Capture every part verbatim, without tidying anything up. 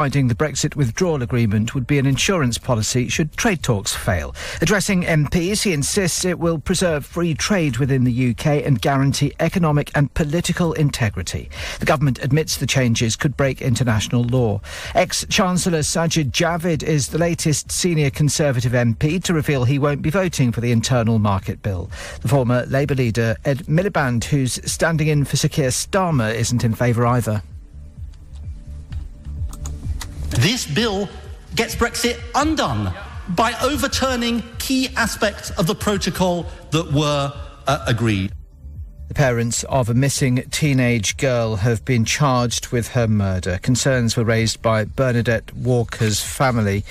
Finding the Brexit withdrawal agreement would be an insurance policy should trade talks fail. Addressing M Ps, he insists it will preserve free trade within the U K and guarantee economic and political integrity. The government admits the changes could break international law. Ex-Chancellor Sajid Javid is the latest senior Conservative M P to reveal he won't be voting for the Internal Market Bill. The former Labour leader, Ed Miliband, who's standing in for Sir Keir Starmer, isn't in favour either. This bill gets Brexit undone by overturning key aspects of the protocol that were uh, agreed. The parents of a missing teenage girl have been charged with her murder. Concerns were raised by Bernadette Walker's family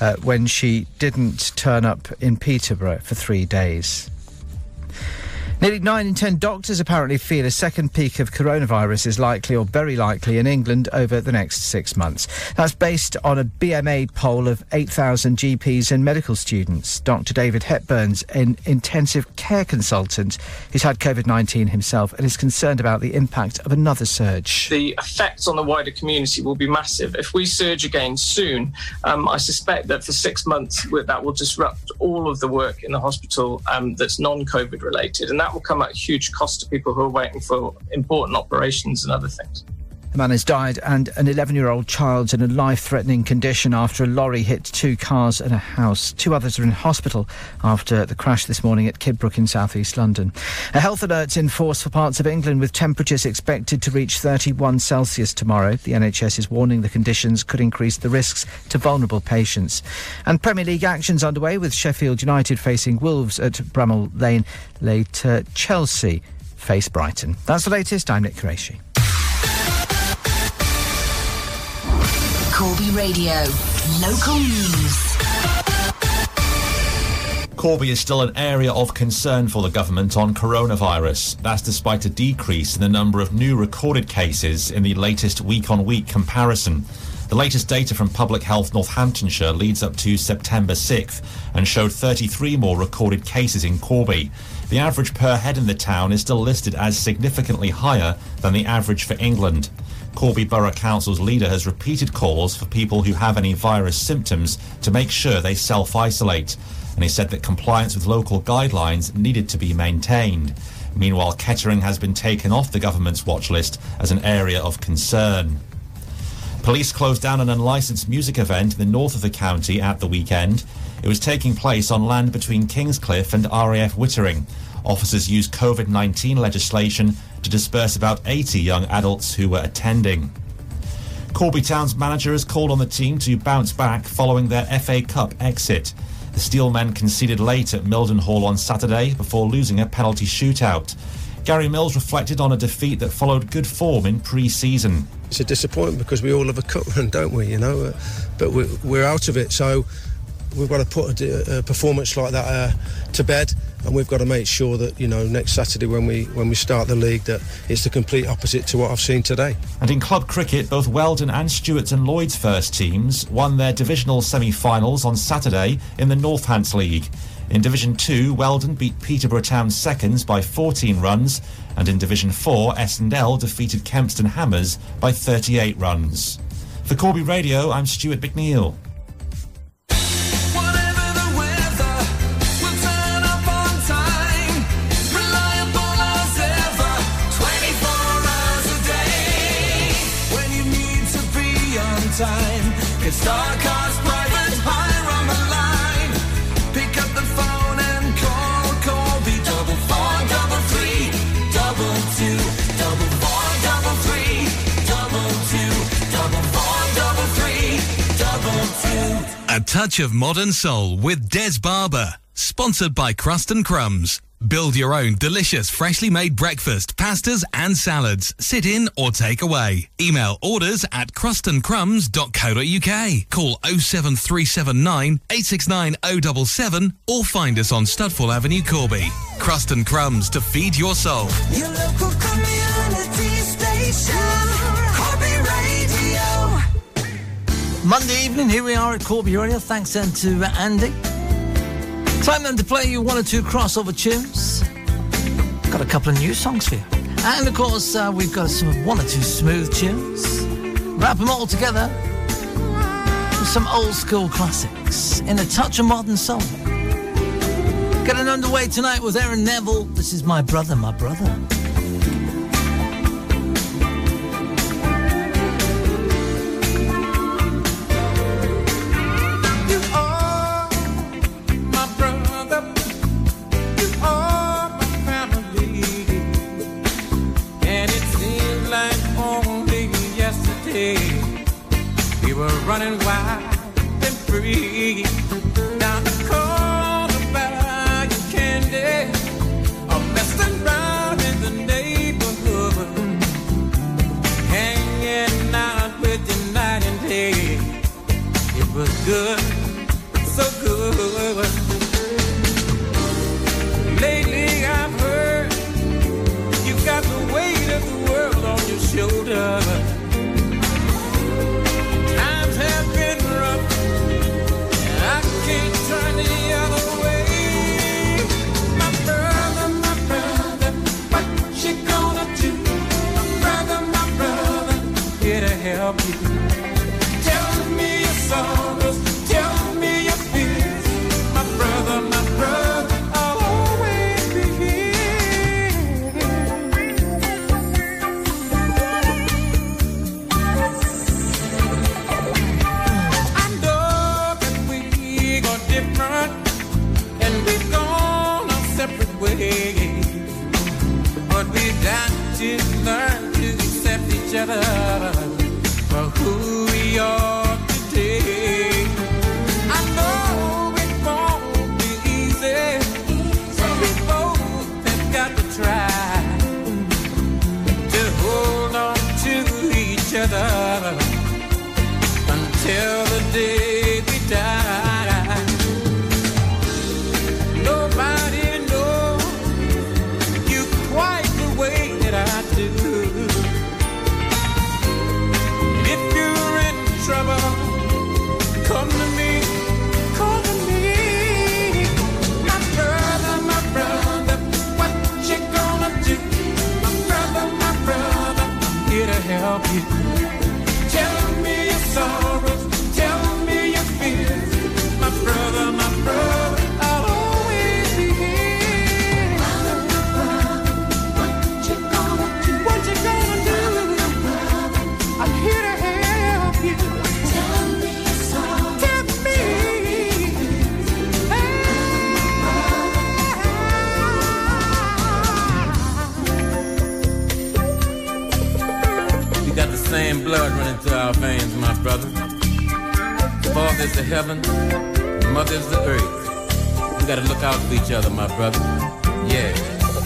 uh, when she didn't turn up in Peterborough for three days. Nearly nine in ten doctors apparently feel a second peak of coronavirus is likely or very likely in England over the next six months. That's based on a B M A poll of eight thousand G Ps and medical students. Doctor David Hepburn's an intensive care consultant who's had COVID nineteen himself and is concerned about the impact of another surge. The effects on the wider community will be massive. If we surge again soon, um, I suspect that for six months that will disrupt all of the work in the hospital um, that's non-COVID related. And that That will come at huge cost to people who are waiting for important operations and other things. A man has died and an eleven-year-old child's in a life-threatening condition after a lorry hit two cars and a house. Two others are in hospital after the crash this morning at Kidbrooke in southeast London. A health alert's in force for parts of England with temperatures expected to reach thirty-one Celsius tomorrow. The N H S is warning the conditions could increase the risks to vulnerable patients. And Premier League action's underway with Sheffield United facing Wolves at Bramall Lane. Later, Chelsea face Brighton. That's the latest. I'm Nick Qureshi. Corby Radio. Local news. Corby is still an area of concern for the government on coronavirus. That's despite a decrease in the number of new recorded cases in the latest week-on-week comparison. The latest data from Public Health Northamptonshire leads up to September sixth and showed thirty-three more recorded cases in Corby. The average per head in the town is still listed as significantly higher than the average for England. Corby Borough Council's leader has repeated calls for people who have any virus symptoms to make sure they self-isolate, and he said that compliance with local guidelines needed to be maintained. Meanwhile, Kettering has been taken off the government's watch list as an area of concern. Police closed down an unlicensed music event in the north of the county at the weekend. It was taking place on land between Kingscliff and R A F Wittering. Officers used COVID nineteen legislation to disperse about eighty young adults who were attending. Corby Town's manager has called on the team to bounce back following their F A Cup exit. The Steelmen conceded late at Milden Hall on Saturday before losing a penalty shootout. Gary Mills reflected on a defeat that followed good form in pre-season. It's a disappointment because we all have a cup run, don't we, you know? But we're out of it, so we've got to put a performance like that uh, to bed, and we've got to make sure that, you know, next Saturday when we when we start the league that it's the complete opposite to what I've seen today. And in club cricket, both Weldon and Stewart's and Lloyd's first teams won their divisional semi-finals on Saturday in the Northants League. In Division two, Weldon beat Peterborough Town seconds by fourteen runs, and in Division four, S and L defeated Kempston Hammers by thirty-eight runs. For Corby Radio, I'm Stuart McNeil. Time. Get Star Cars private hire on the line. Pick up the phone and call Corby. Double four, double three, double two, double four, double three, double two, double four, double three, double two. A touch of modern soul with Des Barber. Sponsored by Crust and Crumbs. Build your own delicious freshly made breakfast, pastas and salads. Sit in or take away. Email orders at crust and crumbs dot co dot u k. Call oh seven three seven nine, eight six nine oh seven seven or find us on Studfall Avenue, Corby. Crust and Crumbs to feed your soul. Your local community station. Corby Radio. Monday evening, here we are at Corby Radio. Thanks then to Andy. Time then to play you one or two crossover tunes. Got a couple of new songs for you. And of course, uh, we've got some one or two smooth tunes. Wrap them all together some old school classics in a touch of modern soul. Getting underway tonight with Aaron Neville. This is My Brother, My Brother. Running wild and free down the corner by your candy, or messing around in the neighborhood, hanging out with you night and day. It was good, so good. Lately I've heard you got the weight of the world on your shoulder. Turn the other way, my brother, my brother. What you gonna do, my brother, my brother? Here to help you. Tell me your sorrows, tell me your fears, my brother, my brother. I'll always be here. I know that we got different, and we've gone our separate ways, but we've got to learn to accept each other for who we are today. I know it won't be easy, but we both have got to try to hold on to each other until the day we die. Help you. Tell me your sorrows, tell me your fears, my brother, my brother, I'll always be here. Brother, my brother, what you gonna do? What you gonna do? Brother, brother, I'm here to help you. Tell me your sorrows, tell me, tell me. Ah. We got the same blood running through our veins, my brother. Father's the heaven, mother's the earth. We gotta look out for each other, my brother. Yeah,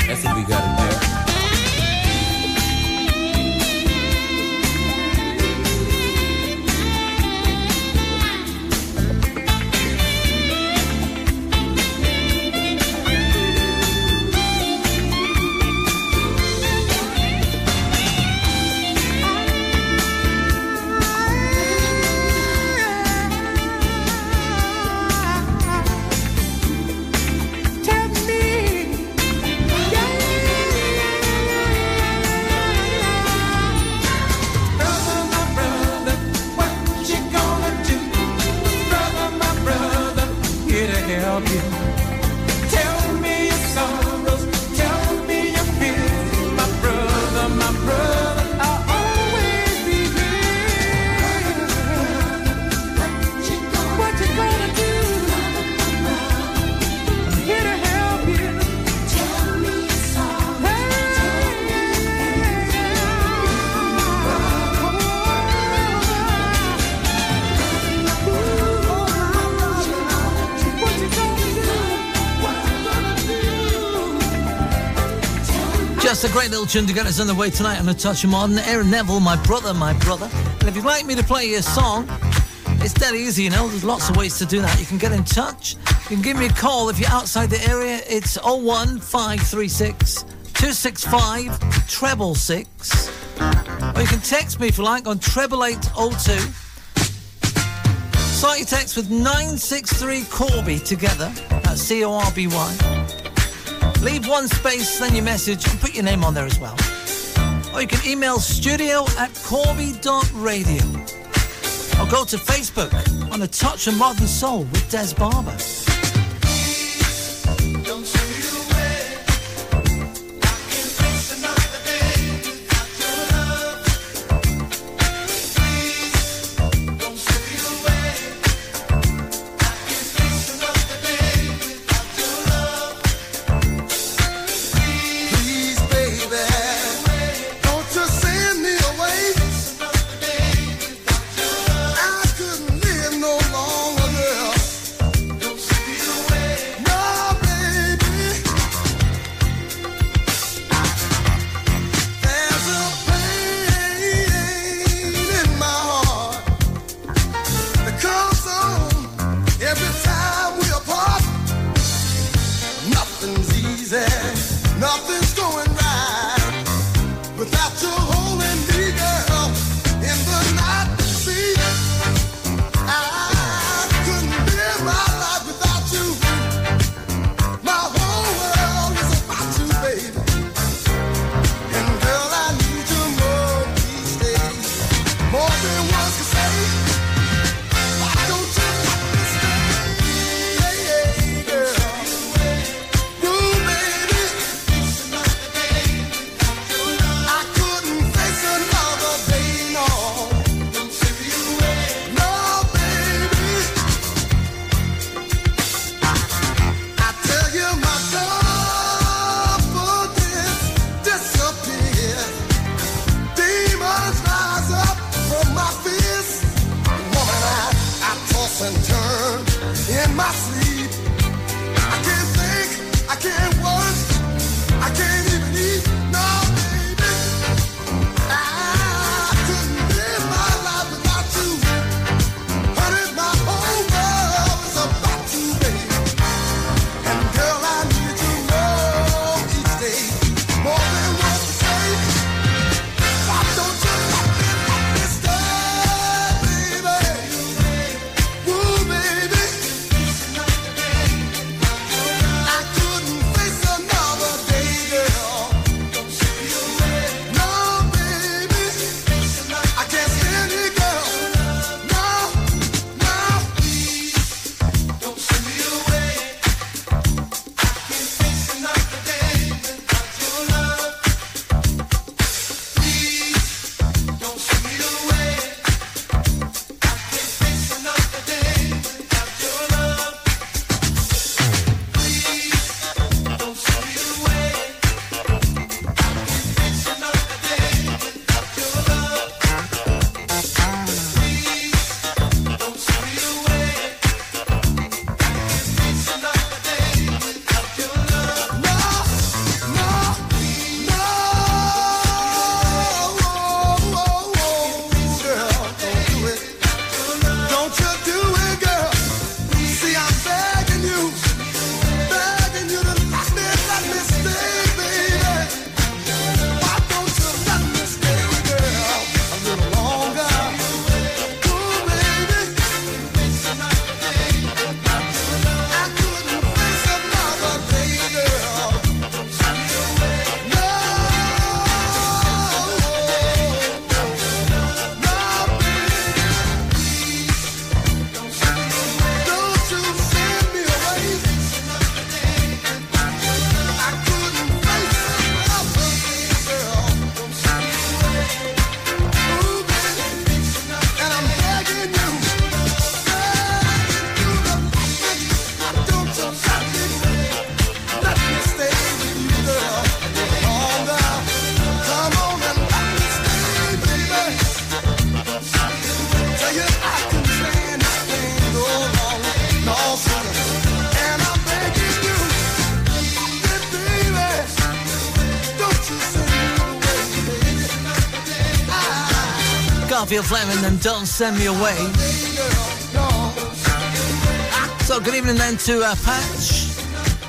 that's what we gotta do. That's a great little tune to get us on the way tonight on A Touch of Modern. Aaron Neville, My Brother, My Brother. And if you'd like me to play your song, it's dead easy, you know. There's lots of ways to do that. You can get in touch. You can give me a call if you're outside the area. It's oh one five three six, two six five, six six six. Or you can text me if you like on triple eight oh two. Start your text with nine six three Corby together. That's C O R B Y. Leave one space, then your message, and put your name on there as well. Or you can email studio at corby dot radio. or go to Facebook on A Touch of Modern Soul with Des Barber. Feel Fleming and Don't Send Me Away. So good evening then to uh, Patch.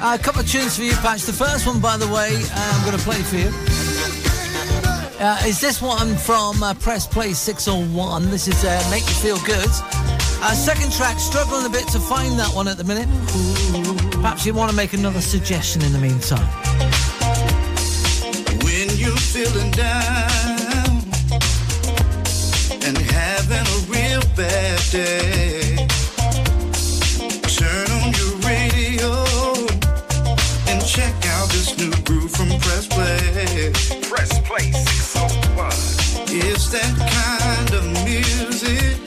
Uh, a couple of tunes for you, Patch. The first one, by the way, uh, I'm going to play for you. Uh, is this one from uh, Press Play six oh one. This is uh, Make You Feel Good. Uh, second track, struggling a bit to find that one at the minute. Perhaps you want to make another suggestion in the meantime. When you're feeling down, having a real best day. Turn on your radio and check out this new groove from Press Play. Press Play six oh one. It's that kind of music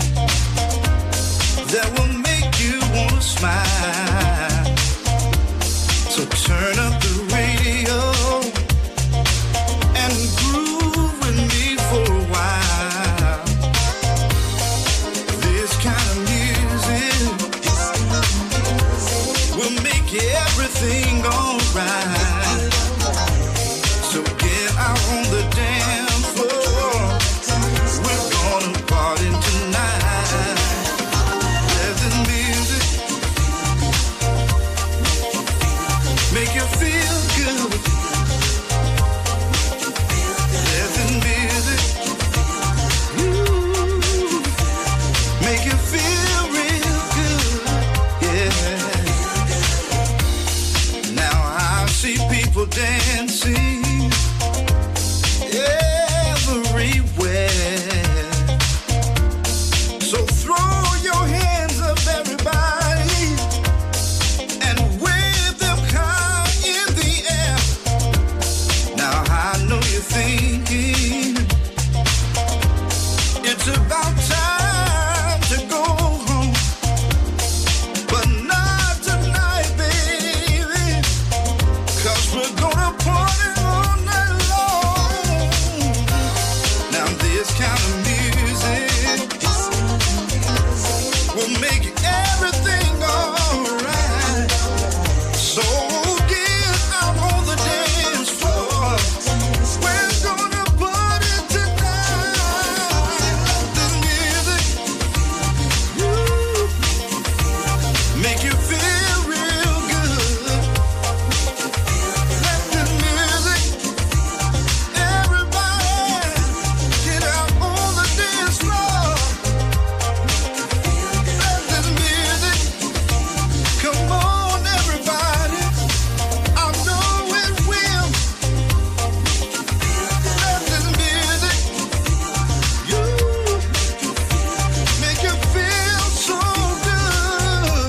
that will make you want to smile. So turn up the radio and groove with me for a while. This kind of music will make everything alright. So get out on the dance floor. We're gonna party tonight. Let the music make you feel good. Let the music ooh, make you feel real good. Yeah. Now I see people dancing everywhere. So throw your hands up, everybody, and wave them high in the air. Now I know you're thinking it's about time to go home, but not tonight, baby, 'cause we're gonna party all night long. Now this kind of music will make everything alright. So get out on the dance floor. We're gonna party tonight. Let the music ooh, make you feel real good. Let the music, everybody, get out on the dance floor. Let the music, come on everybody, I know it will. Let the music, you make you feel so good, yeah, yeah. Ooh, music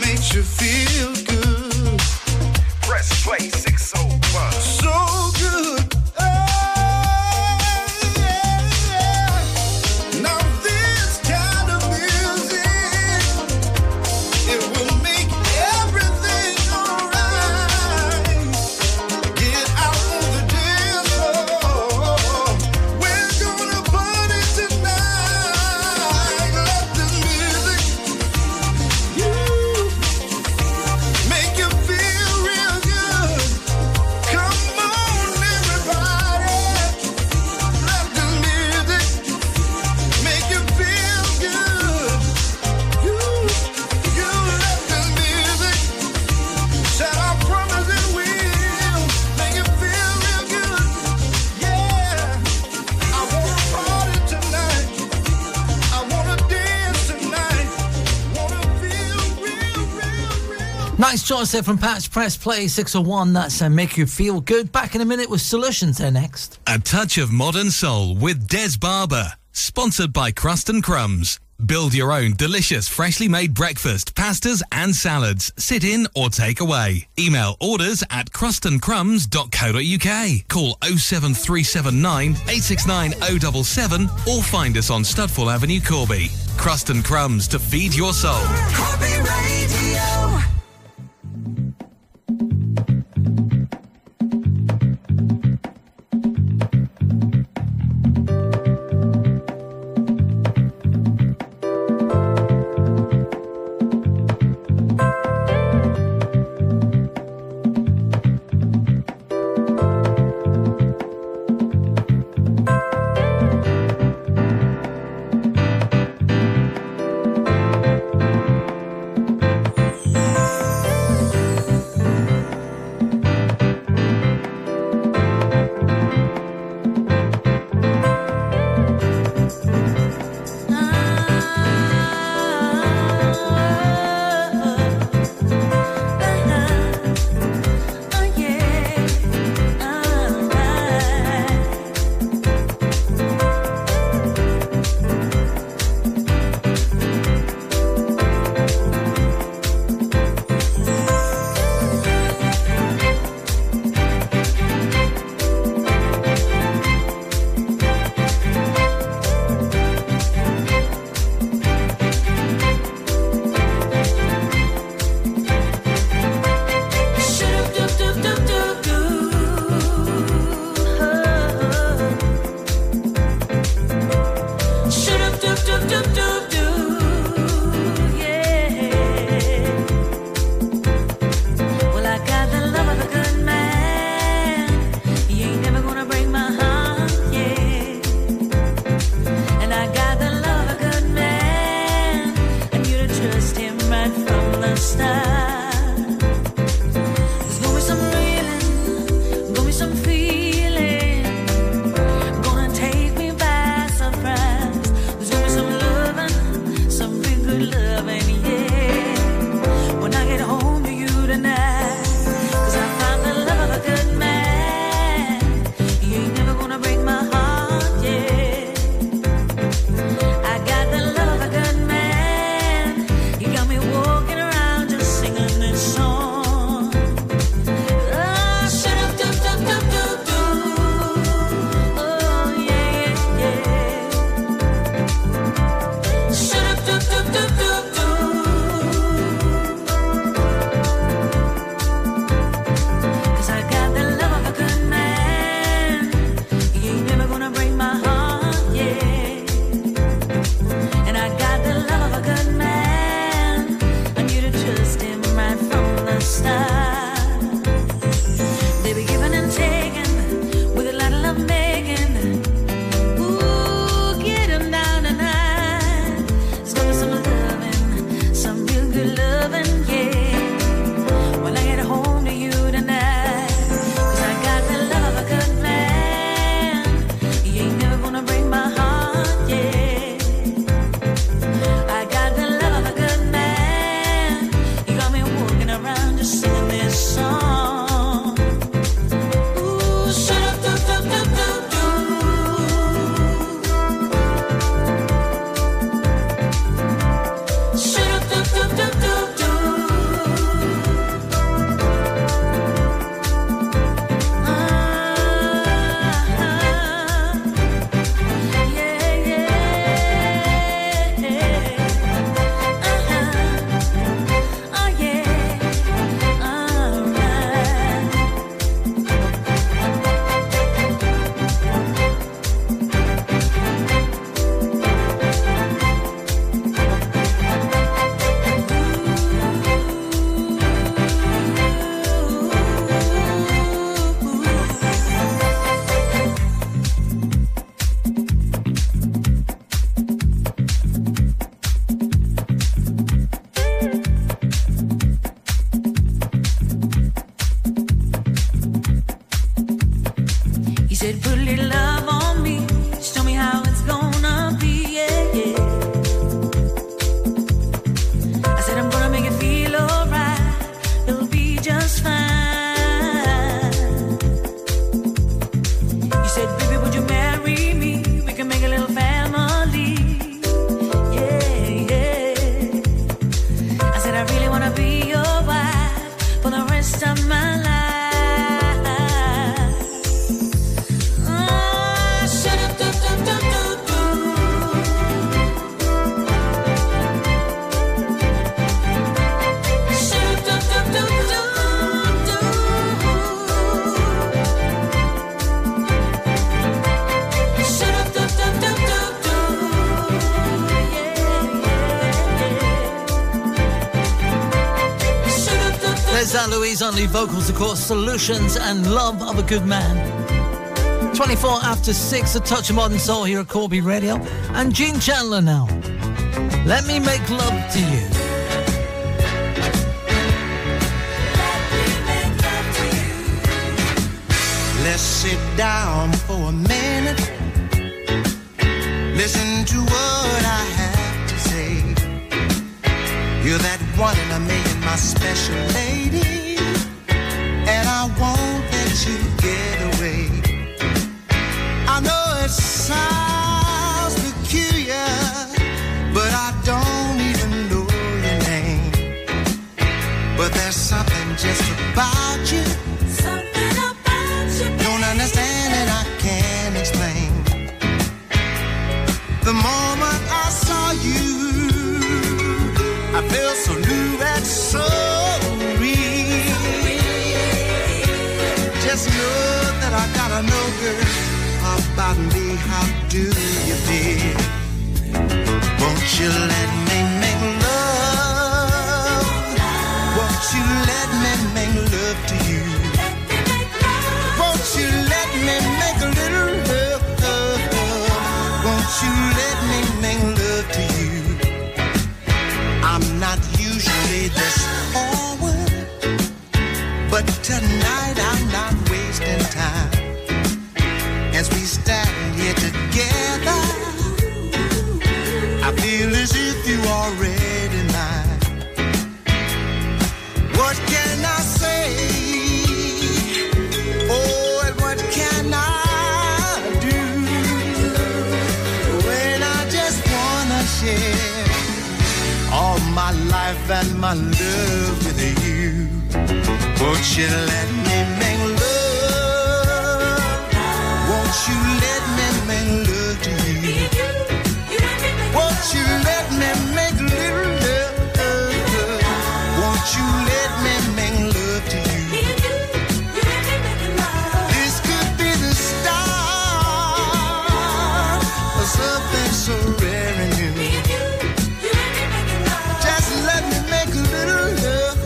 makes you feel good. Press Play six oh one. So good. Oh, yeah. Now this kind of music, it will make everything alright. Get out on the dance floor. We're gonna party tonight. Let the music you make you feel real good. Come on, everybody. Let the music make you feel good. You, you let the music. Said I promise it will make you feel real good. Yeah, I wanna party tonight. I wanna dance tonight. Wanna feel real, real, real. Nice choice there from Pat's Press Play six oh one. That's uh, Make You Feel Good. Back in a minute with Solutions there next. A touch of modern soul with Des Barber. Sponsored by Crust and Crumbs. Build your own delicious, freshly made breakfast, pastas and salads. Sit in or take away. Email orders at crust and crumbs dot co dot uk. Call oh seven three seven nine, eight six nine, oh seven seven or find us on Studfall Avenue, Corby. Crust and Crumbs to feed your soul. Corby Radio. said, put a little love on me, show me how it's gonna be, yeah, yeah. I said, I'm gonna make it feel alright, it'll be just fine. You said, baby, would you marry me? We can make a little family, yeah, yeah. I said, I really wanna be your wife for the rest of my life. Louise on lead vocals, of course, Solutions and Love of a Good Man. twenty-four after six, a touch of modern soul here at Corby Radio. And Gene Chandler now. Let me make love to you. Let me make love to you. Let's sit down for a minute. Listen to what I have to say. You're that one in a million, my special lady. And I won't let you get away. I know it sounds peculiar, but I don't even know your name. But there's something just about you, something about you, baby. Don't understand and I can't explain. The moment I saw you, I felt so new and so just know that I gotta know, girl, about me. How do you feel? Won't you let me make love? Won't you let me make love to you? Won't you let me make a little love? Won't you let me make love to you? I'm not usually this forward, but tonight I'm not wasting time. As we stand here together, I feel as if you already mine. What can I say? Oh, and what can I do when I just wanna share all my life and my love with you? Won't you let me make love? Won't you let me make love to you? Won't you let me make little love? Won't you let me make love to you? This could be the start of something so rare and new. Just let me make a little love.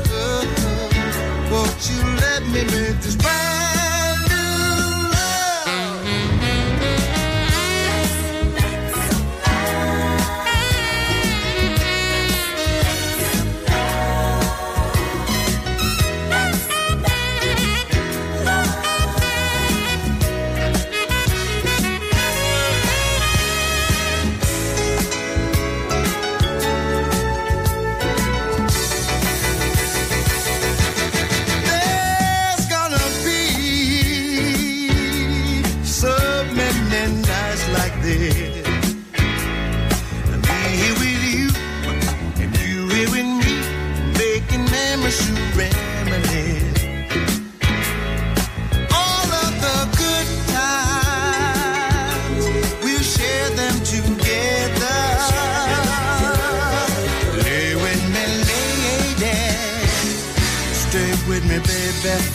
Won't you let me make this brand new love?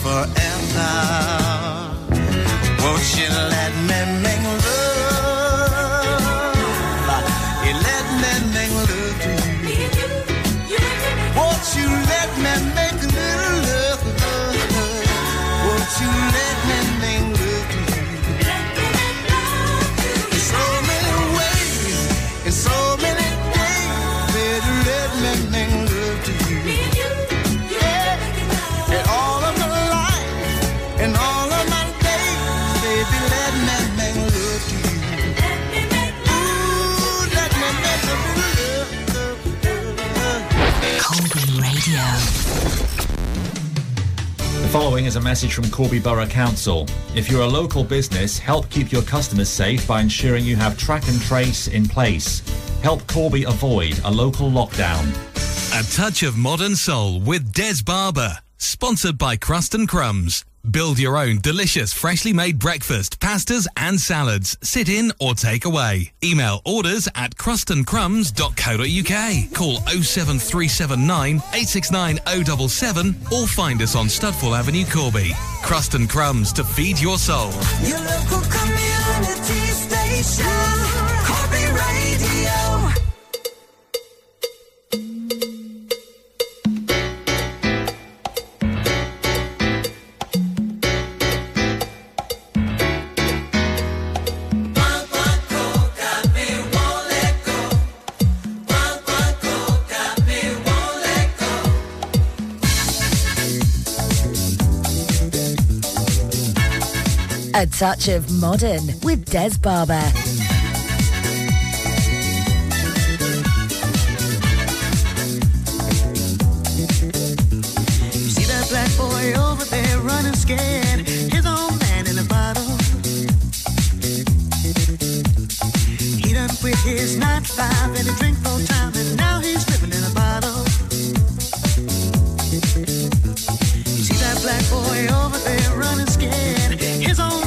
Forever. Won't you let me make love? You let me make love to you. Won't you let me make a little love? Won't you let me make love to you? In so many ways, in so many days, better let me make love to you. And all of my days, baby, let me The following is a message from Corby Borough Council. If you're a local business, help keep your customers safe by ensuring you have track and trace in place. Help Corby avoid a local lockdown. A touch of modern soul with Des Barber. Sponsored by Crust and Crumbs. Build your own delicious freshly made breakfast, pastas and salads. Sit in or take away. Email orders at crust and crumbs dot co dot u k. Call oh seven three seven nine, eight six nine, oh seven seven or find us on Studfall Avenue, Corby. Crust and Crumbs to feed your soul. Your local community station, Corby Radio. A touch of modern with Des Barber. You see that black boy over there running scared, his own man in a bottle. He done quit his nine to five and he drink full time and now he's living in a bottle. You see that black boy over there running scared, his own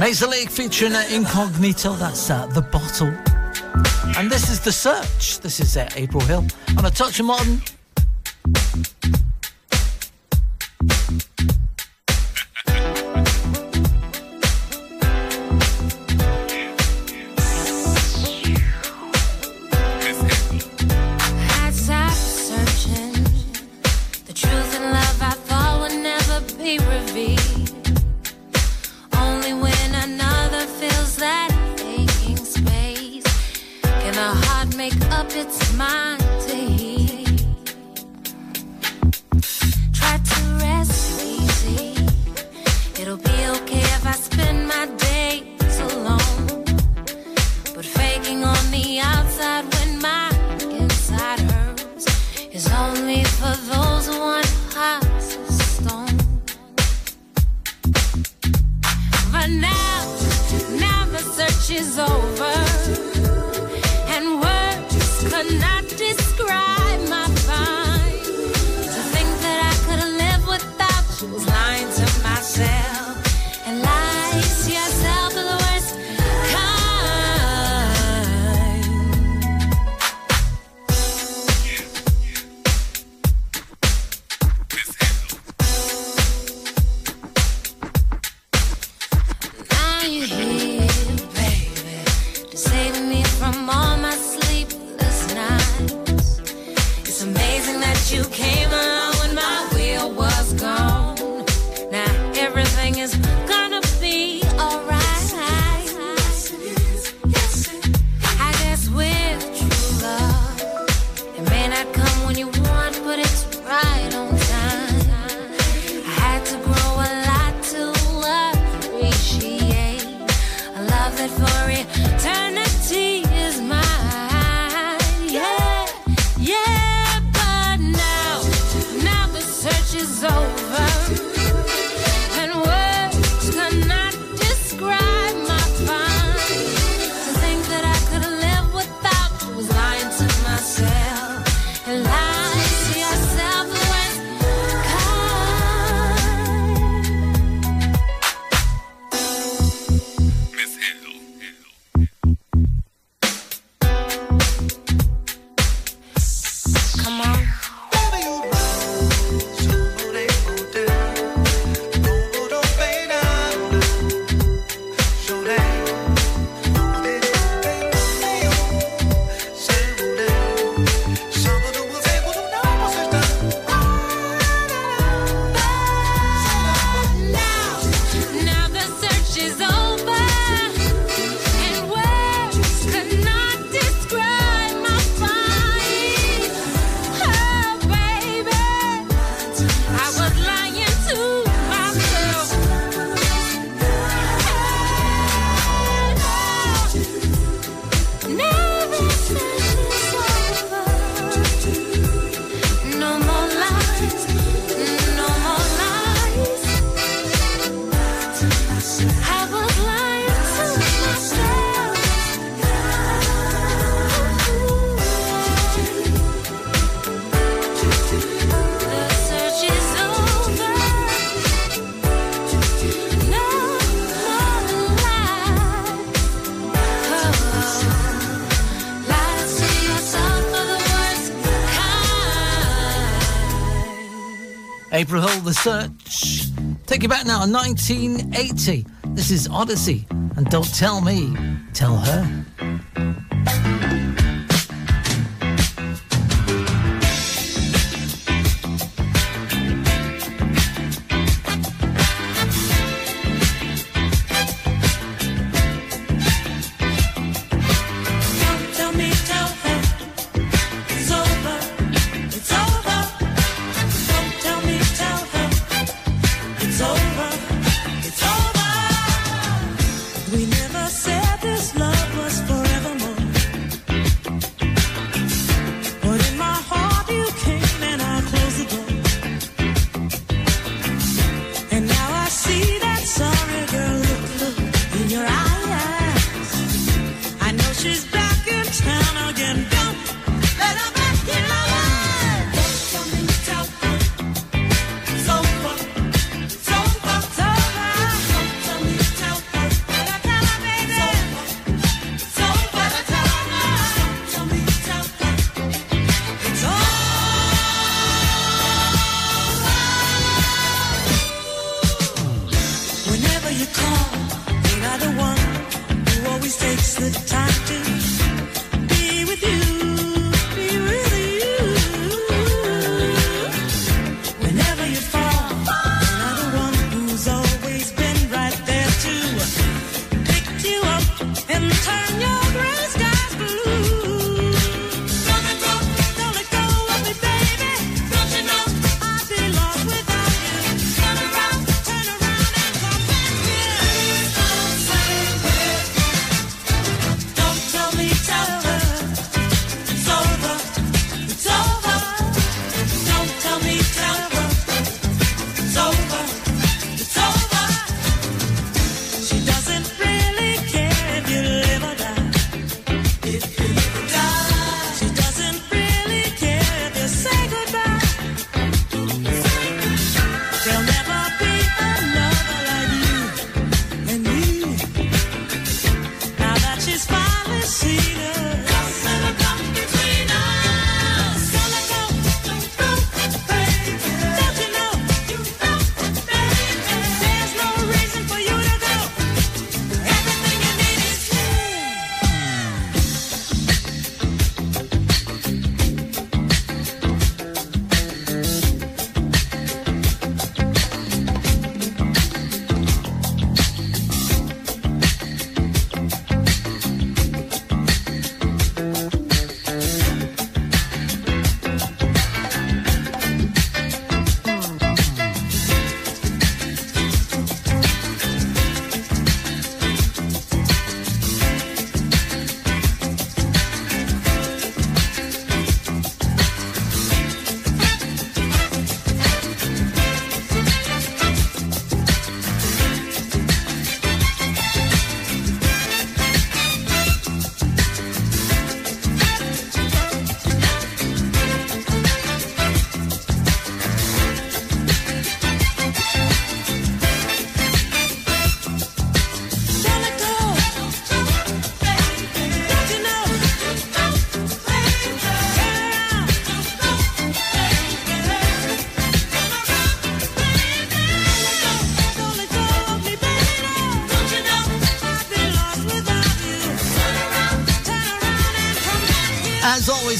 Makes the league featuring Incognito, that's uh, The Bottle. And this is The Search. This is uh, April Hill on A Touch of Modern. It's mine to hear. Try to rest easy. It'll be okay if I spend my days alone, but faking on the outside when my inside hurts is only for those who want hearts of stone. But now, now the search is over. Could not describe my find. To think that I could have lived without you was lying to myself. And lies to yourself are the worst kind. Now you're here, baby, to save me from all my sleep. It's amazing that you came along when my wheel was gone. Now everything is gonna be alright. I guess with true love, it may not come when you want, but it's right on time. I had to grow a lot to appreciate a love that for eternity is mine. April Hill, The Search. Take you back now, nineteen eighty. This is Odyssey, and Don't Tell Me, Tell Her. We never said this love was forevermore.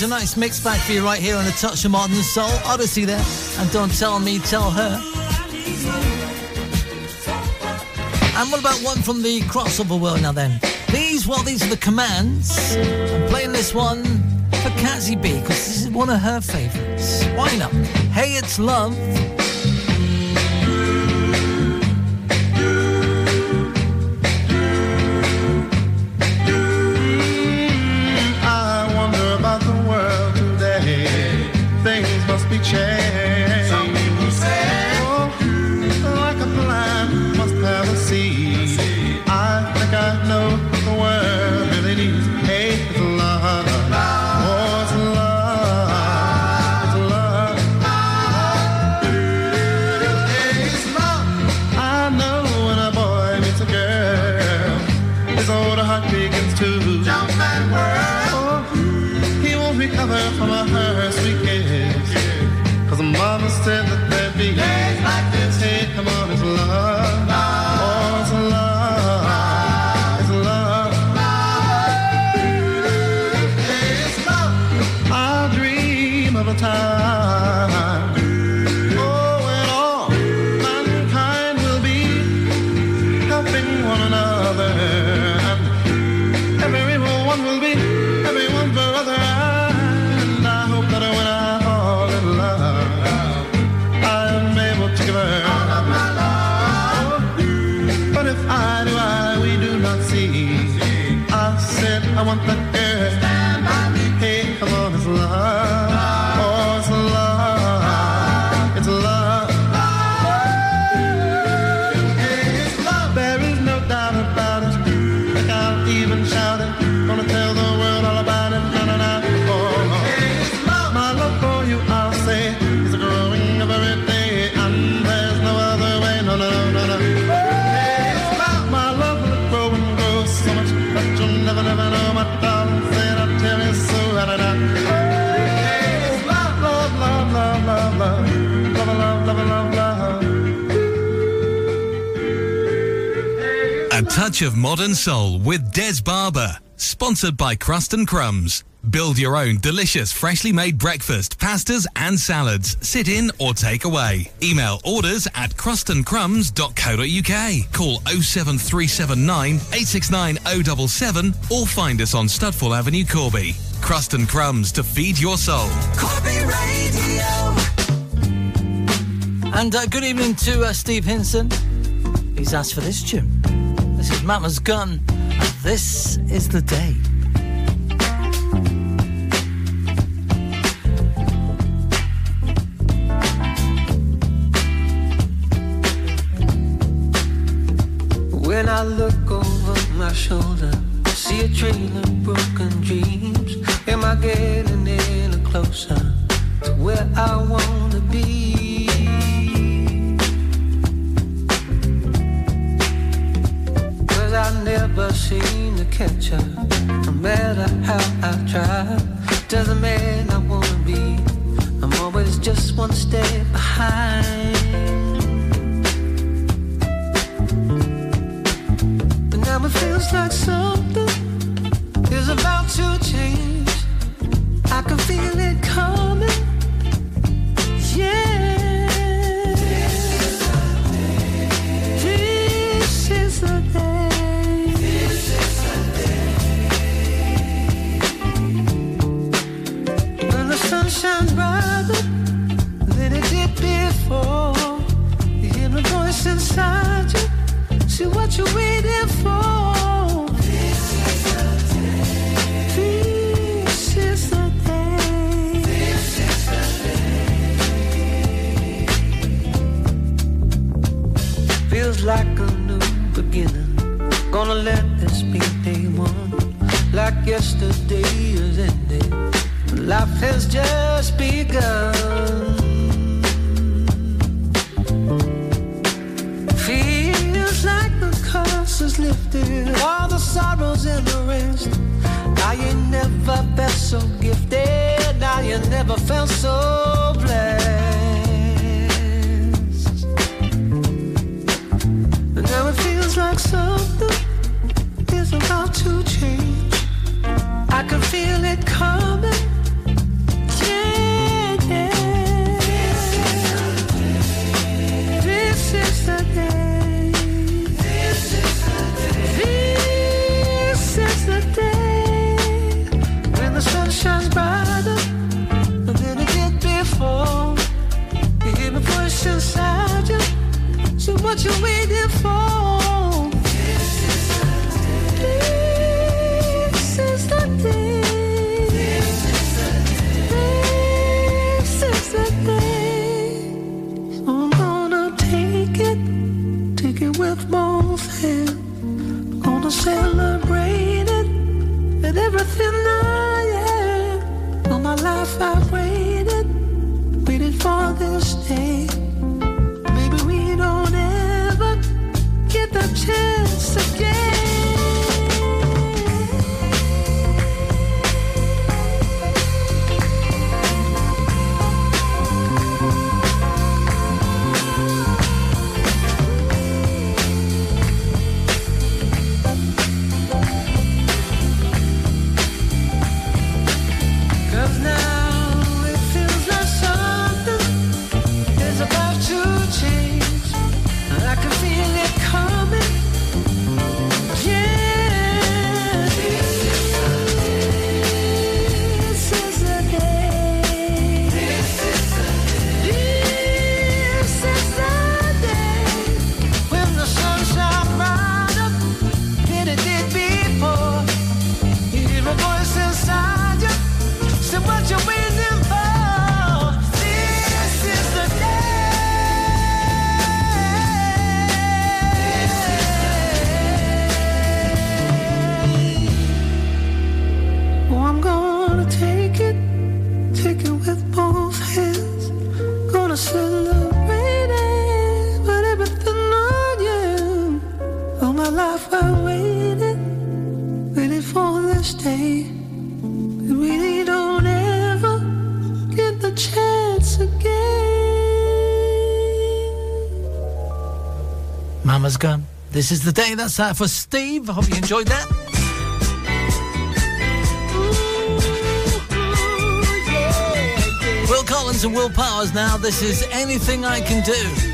A nice mix back for you right here on A Touch of Modern Soul. Odyssey there, and Don't Tell Me, Tell Her. And what about one from the crossover world now then? These, well, these are the Commands. I'm playing this one for Cassie B, because this is one of her favourites. Why not? Hey, It's Love. Thank you. touch of modern soul with Des Barber. Sponsored by Crust and Crumbs. Build your own delicious freshly made breakfast, pastas and salads. Sit in or take away. Email orders at crust and crumbs dot co dot uk. Call oh seven three seven nine, eight six nine, oh seven seven or find us on Studfall Avenue, Corby. Crust and Crumbs to feed your soul. Corby Radio. And uh, good evening to uh, Steve Hinson. He's asked for this tune. This is Mama's Gun. And this is the day. When I look over my shoulder, see a trail of broken dreams. Am I getting any closer to where I want to be? Cause I never seem to catch up, no matter how I try. Doesn't mean I want to be, I'm always just one step behind. Now it feels like something is about to change. I can feel it coming, yeah. This is the day. This is the day. This is the day. When the sun shines brighter than it did before, you hear the voice inside you. See what you're waiting for. This is the day. This is the day. This is the day. Feels like a new beginning. Gonna let this be day one. Like yesterday is ending. Life has just begun. Curse is lifted, all the sorrows and the rest. Now you never felt so gifted, now you never felt so blessed. And now it feels like something is about to change. I can feel it coming. Yeah, yeah. This is the day. The day when the sun shines brighter than it did before, you hear my voice inside you. So what you waiting for? This is the day. This is the day. This is the day. This is the day. So I'm gonna take it, take it with both hands. I'm gonna celebrate it. And everything I am, all my life I waited, waited for this day. Maybe we don't ever get the chance again. This Is The Day. That's that for Steve. I hope you enjoyed that. Ooh, ooh, yeah, yeah. Will Collins and Will Powers now. This is Anything I Can Do.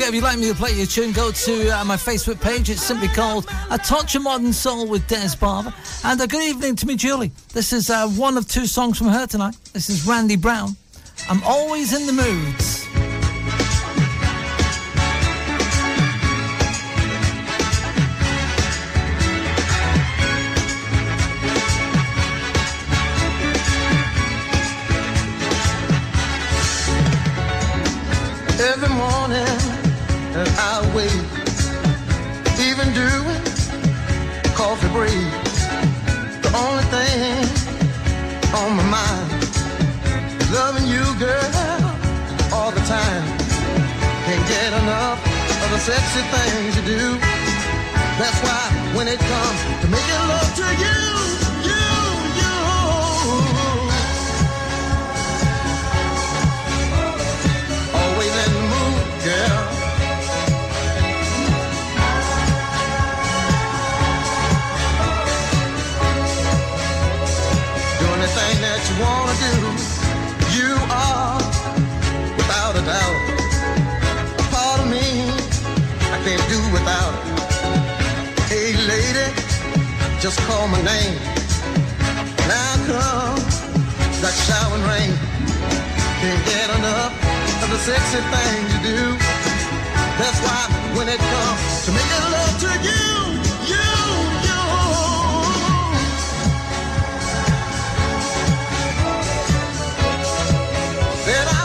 If you'd like me to play your tune, go to uh, my Facebook page. It's simply called A Touch of Modern Soul with Des Barber. And a good evening to me, Julie. This is uh, one of two songs from her tonight. This is Randy Brown. I'm always in the moods. Sexy things you do. That's why when it comes to making love to you, you, you, always in the mood, girl. Do anything that you wanna do. You are, without a doubt, a part of me. Can't do without it. Hey lady, just call my name. Now comes that showering rain. Can't get enough of the sexy things you do. That's why when it comes to making love to you, you, you, that I.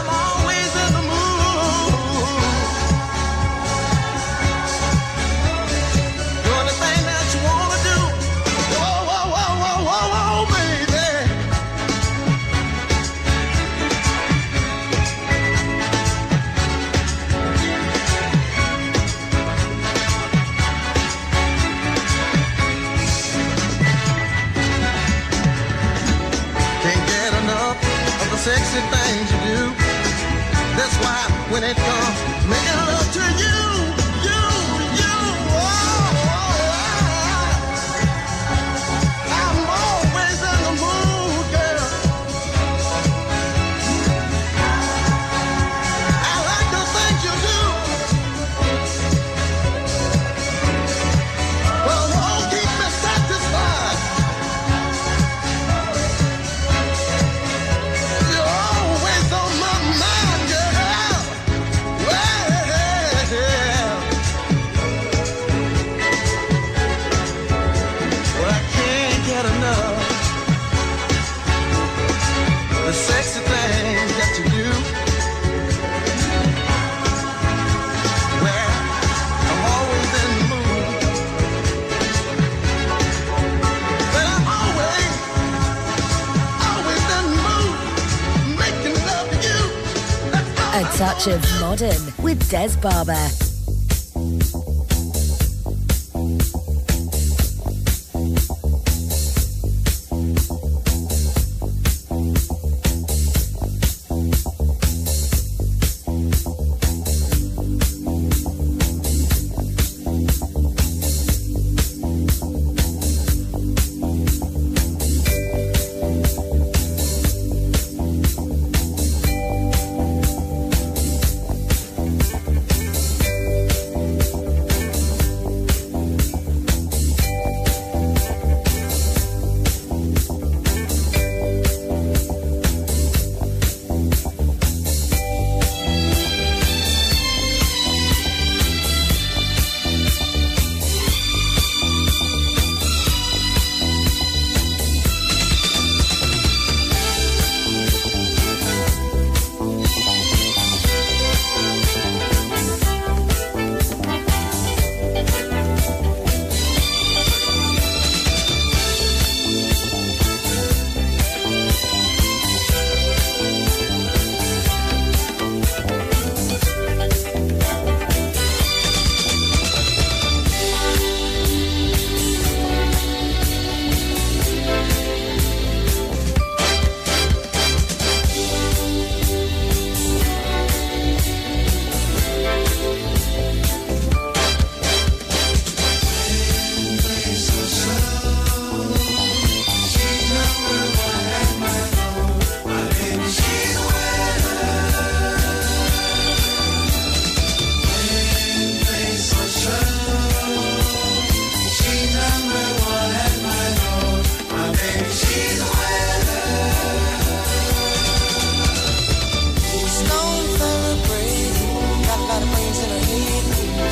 sexy things you do. That's why when it comes making love to you, you, you, oh, oh, I'm always in the mood, girl. I like the things you do. Well, oh, keep me satisfied. Sexy thing that you do. Well, I'm always in the mood. Well, I'm always, always in the mood. Making love to you. A touch of modern with Des Barber.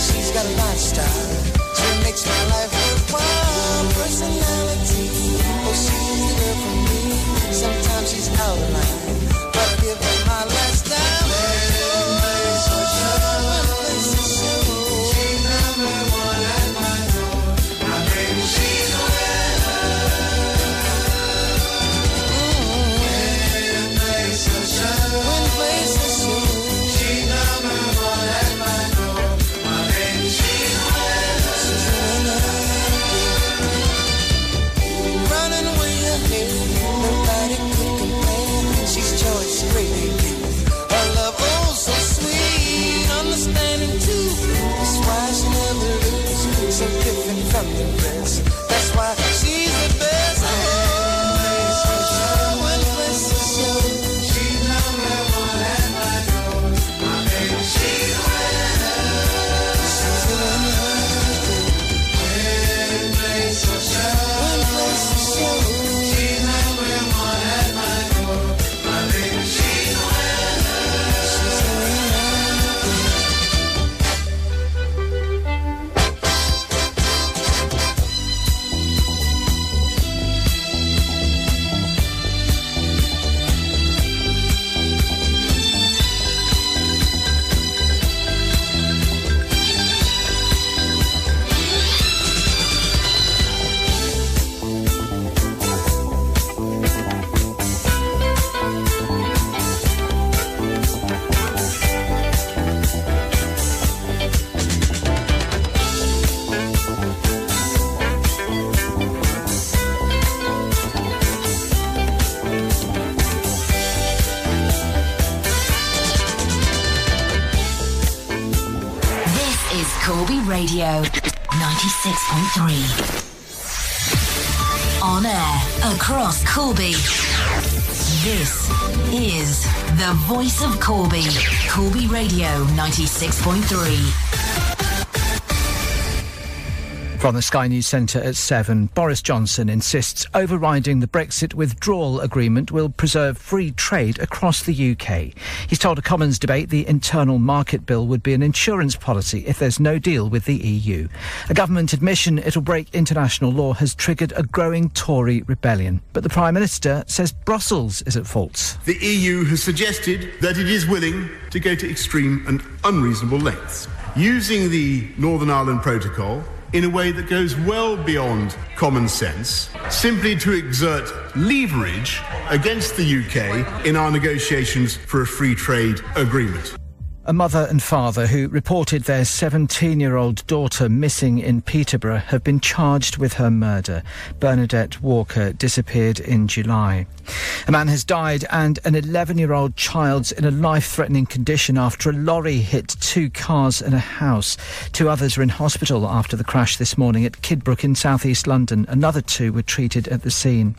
She's Radio ninety-six point three. On air across Corby. This is the voice of Corby. Corby Radio ninety-six point three. From the Sky News Centre at seven, Boris Johnson insists overriding the Brexit withdrawal agreement will preserve free trade across the U K. He's told a Commons debate the internal market bill would be an insurance policy if there's no deal with the E U. A government admission it'll break international law has triggered a growing Tory rebellion. But the Prime Minister says Brussels is at fault. The E U has suggested that it is willing to go to extreme and unreasonable lengths, using the Northern Ireland Protocol in a way that goes well beyond common sense, simply to exert leverage against the U K in our negotiations for a free trade agreement. A mother and father who reported their seventeen-year-old daughter missing in Peterborough have been charged with her murder. Bernadette Walker disappeared in July. A man has died and an eleven-year-old child's in a life-threatening condition after a lorry hit two cars and a house. Two others are in hospital after the crash this morning at Kidbrooke in southeast London. Another two were treated at the scene.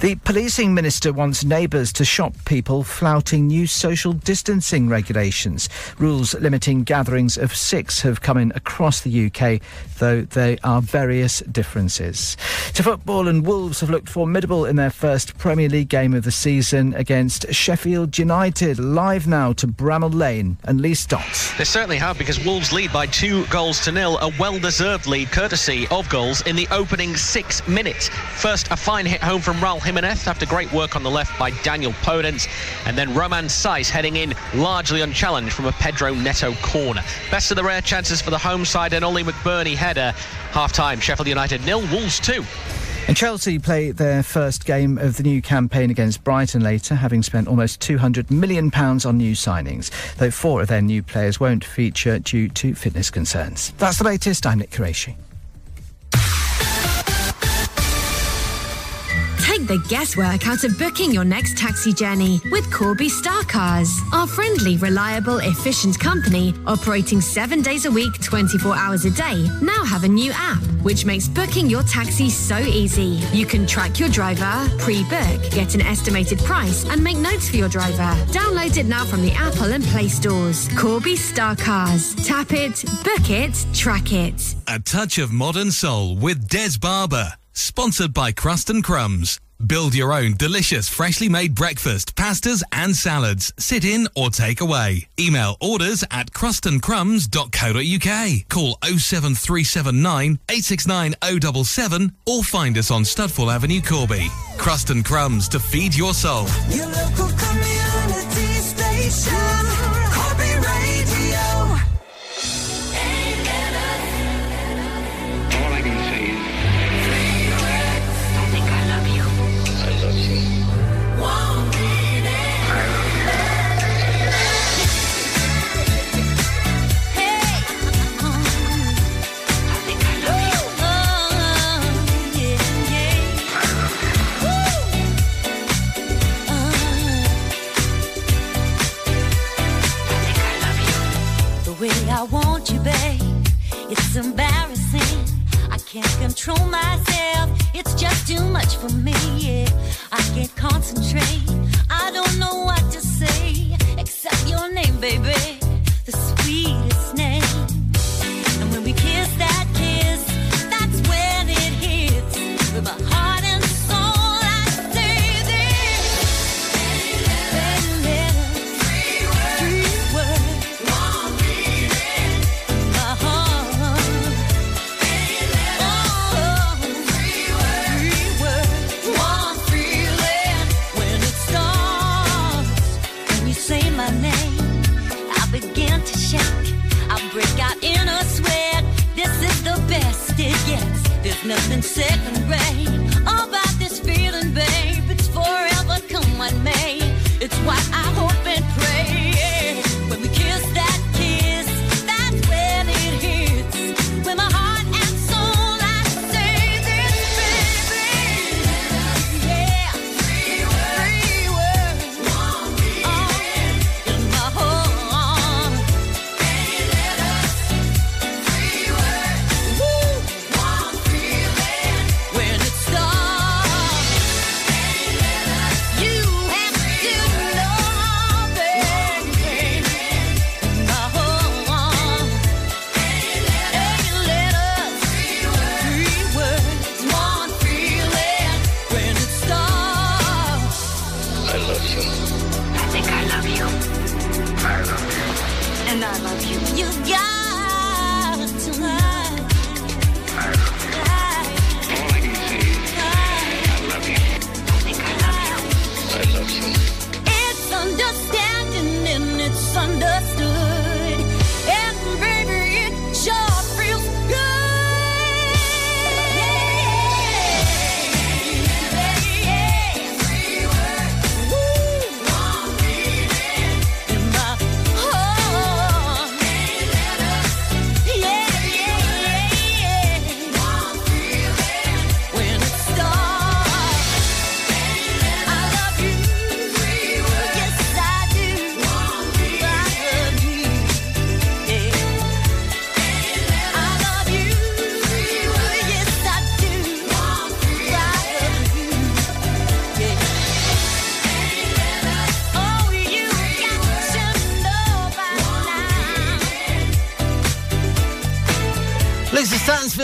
The policing minister wants neighbours to shop people flouting new social distancing regulations. Rules limiting gatherings of six have come in across the U K, though there are various differences. To football, and Wolves have looked formidable in their first Premier League game of the season against Sheffield United. Live now to Bramall Lane and Lee Stott. They certainly have, because Wolves lead by two goals to nil, a well-deserved lead courtesy of goals in the opening six minutes. First, a fine hit home from Raul Jimenez after great work on the left by Daniel Podence, and then Roman Saiss heading in largely unchallenged from a Pedro Neto corner. Best of the rare chances for the home side, and Ollie McBurney header. Half-time, Sheffield United nil, Wolves two. And Chelsea play their first game of the new campaign against Brighton later, having spent almost two hundred million pounds on new signings, though four of their new players won't feature due to fitness concerns. That's the latest. I'm Nick Qureshi. Take the guesswork out of booking your next taxi journey with Corby Star Cars. Our friendly, reliable, efficient company, operating seven days a week, twenty-four hours a day, now have a new app which makes booking your taxi so easy. You can track your driver, pre-book, get an estimated price, and make notes for your driver. Download it now from the Apple and Play stores. Corby Star Cars. Tap it, book it, track it. A touch of modern soul with Des Barber. Sponsored by Crust and Crumbs. Build your own delicious freshly made breakfast, pastas and salads. Sit in or take away. Email orders at crust and crumbs dot co dot u k. Call oh seven three seven nine, eight six nine oh seven seven or find us on Studfall Avenue, Corby. Crust and Crumbs, to feed your soul. Your local community station, Corby Radio. I want you, babe. It's embarrassing. I can't control myself. It's just too much for me. Yeah. I can't concentrate. I don't know what to say except your name, baby. The sweetest name. And when we kiss that kiss, that's when it hits. With my heart and soul, I say this. Many letters, many letters, three words, three words. One Stop.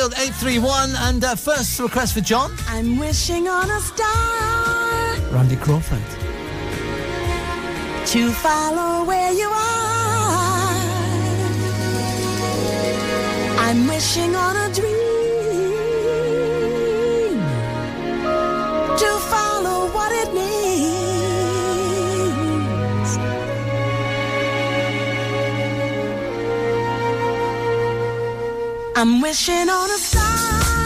Sheffield eight three one. And uh, first request for John. I'm wishing on a star. Randy Crawford. To follow where you are. I'm wishing on a dream. To follow what it means. I'm wishing on a star.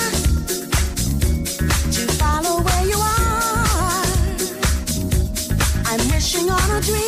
To follow where you are. I'm wishing on a dream.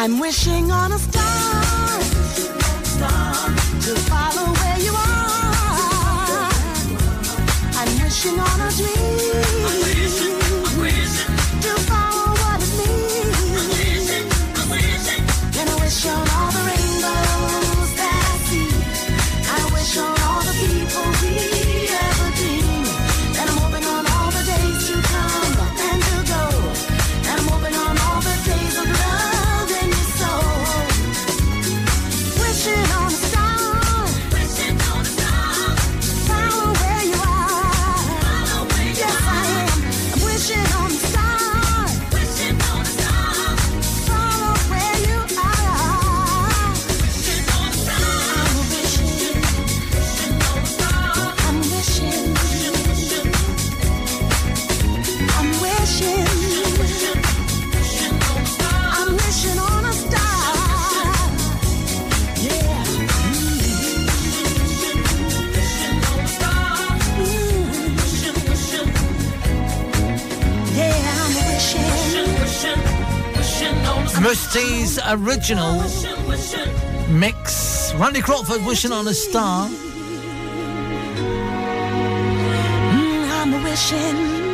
I'm wishing on a star, star to follow where you are. I'm wishing on a dream. I'm wishing, I'm wishing to follow what it means. I'm wishing, I'm wishing, and I wish on all the rainbows that I see. I wish on all the people we ever dream, and I'm hoping on all the days to come and to go, and I'm hoping on all the days of love. Musty's original mix. Randy Crawford, wishing on a star. Mm, I'm wishing,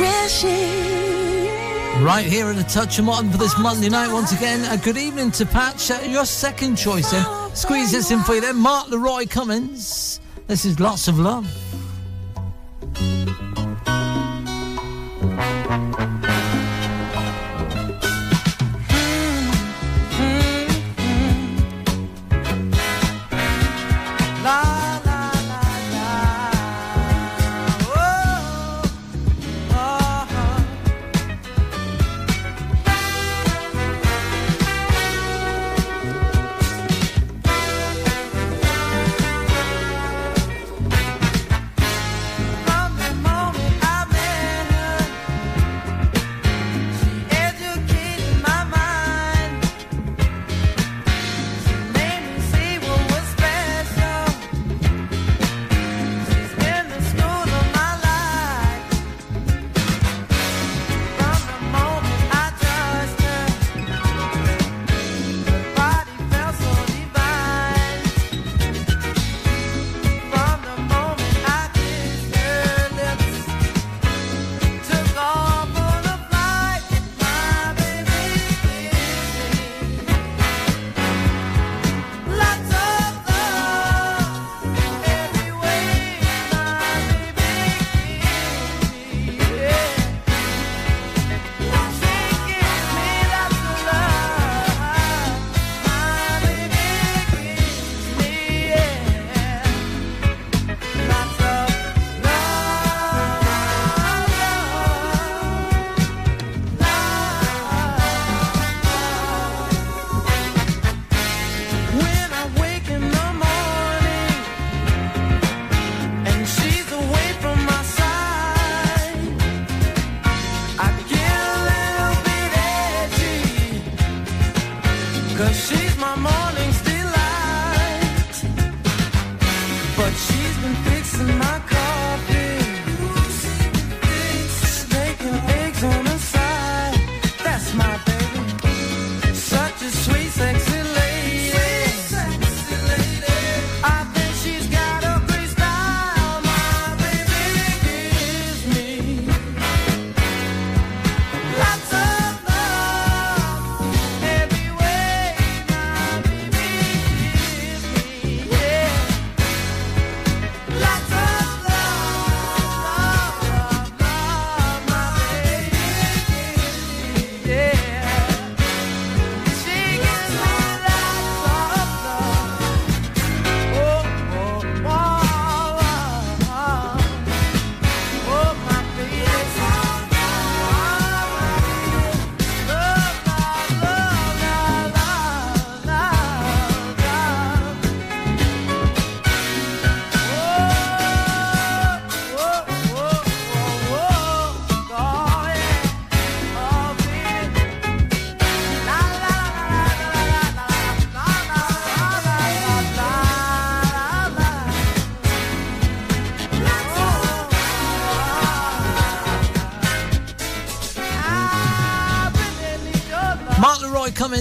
wishing. Right here at a touch of modern for this Monday night. Once again, a good evening to Patch. Uh, your second choice in. Squeeze this in for you then. Mark Leroy Cummins. This is Lots of Love.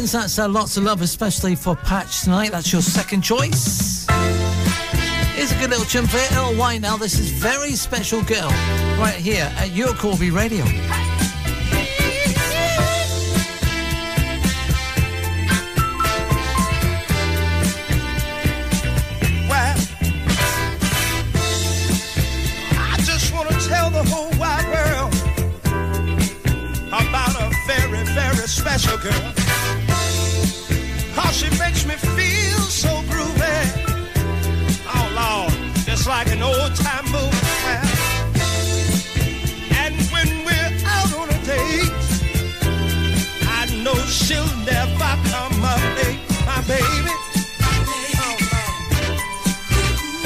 Friends, that's uh, Lots of Love, especially for Patch tonight. That's your second choice. Here's a good little chimp here, Earl Wynell. This is Very Special Girl, right here at your Corby Radio. Special girl, oh, she makes me feel so groovy, oh Lord, just like an old time movie. And when we're out on a date, I know she'll never come up late, my baby, oh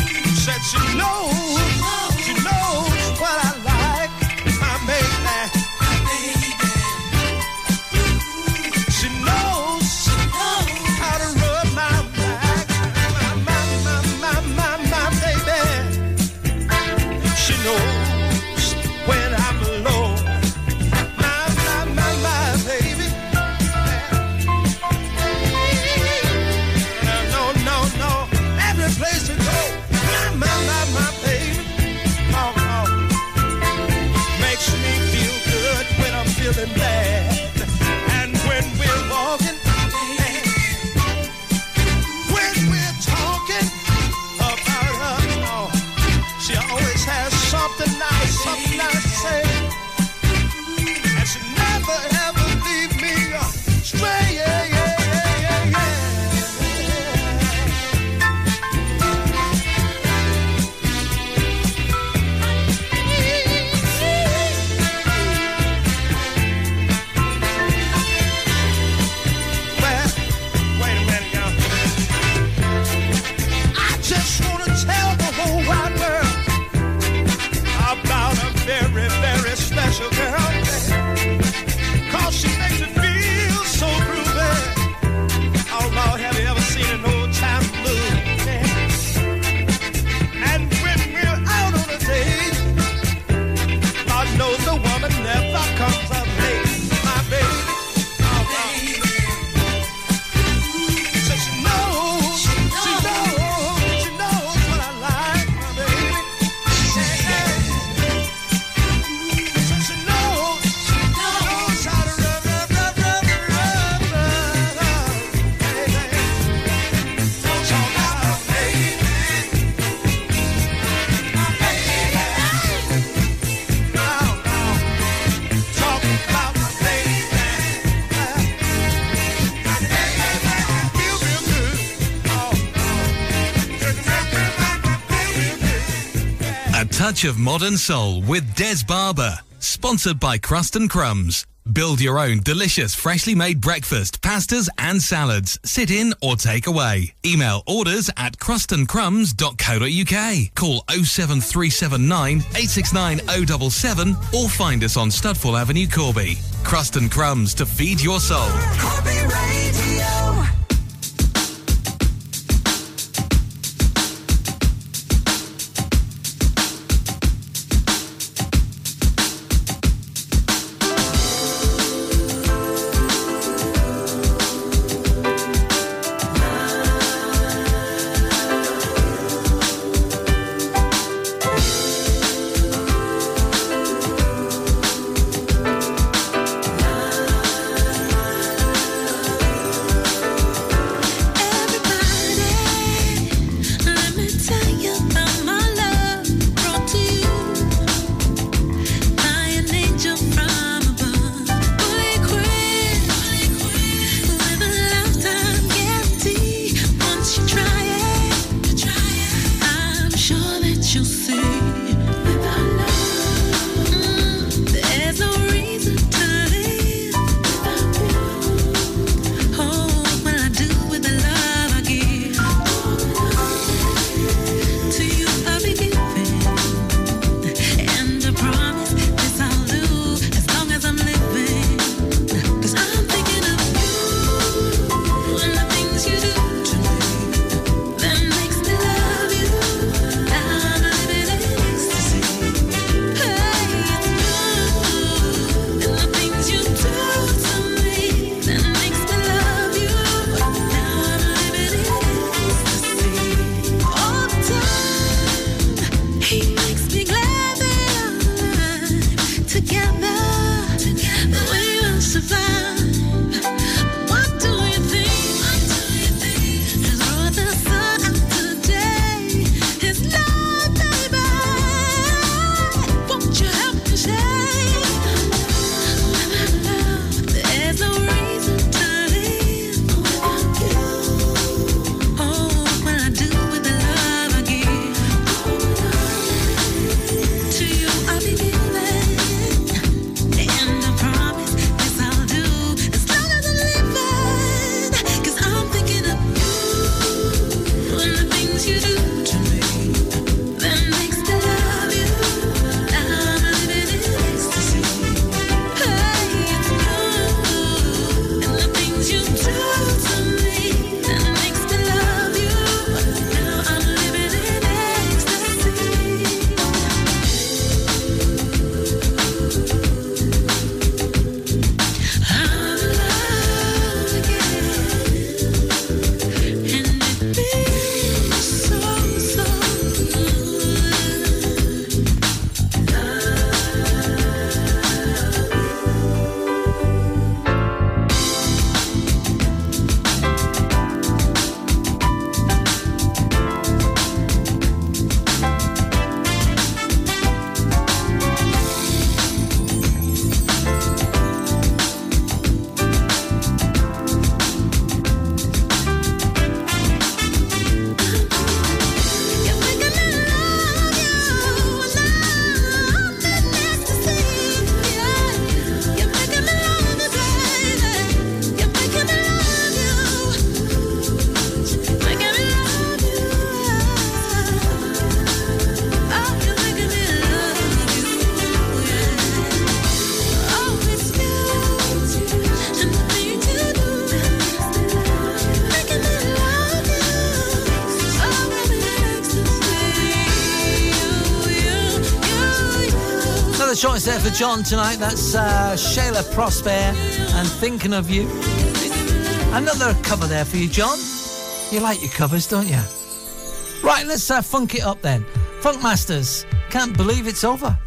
Lord, said she knows, she knows what I like, my baby. Touch of modern soul with Des Barber, sponsored by Crust and Crumbs. Build your own delicious freshly made breakfast, pastas and salads. Sit in or take away. Email orders at crust and crumbs dot co dot uk. Call oh seven three seven nine, eight six nine, oh seven seven or find us on Studfall Avenue, Corby. Crust and Crumbs to feed your soul. Corby Radio. Another choice there for John tonight. That's uh, Shayla Prosper and Thinking of You. Another cover there for you, John. You like your covers, don't you? Right, let's uh, funk it up then. Funk Masters, Can't Believe It's Over.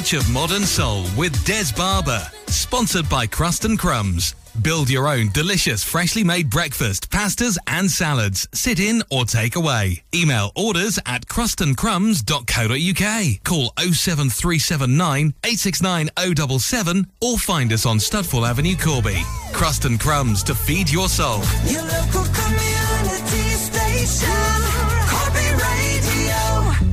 touch of modern soul with Des Barber. Sponsored by Crust and Crumbs. Build your own delicious freshly made breakfast, pastas and salads. Sit in or take away. Email orders at crust and crumbs dot co dot uk. Call oh seven three seven nine, eight six nine oh seven seven or find us on Studfall Avenue, Corby. Crust and Crumbs to feed your soul. Your local community station. Corby Radio.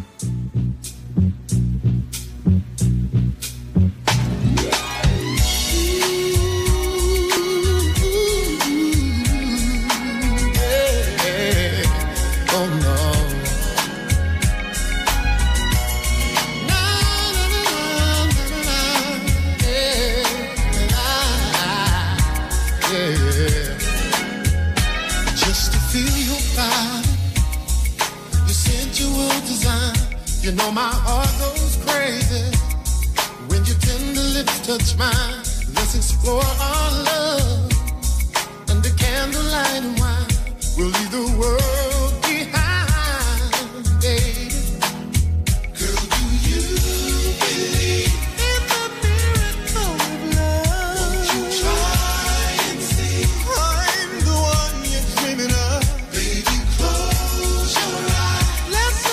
You know my heart goes crazy when your tender lips touch mine. Let's explore our love under candlelight and wine. We'll leave the world behind, baby. Girl, do you believe in the miracle of love? Won't you try and see? I'm the one you're dreaming of. Baby, close your eyes. Let's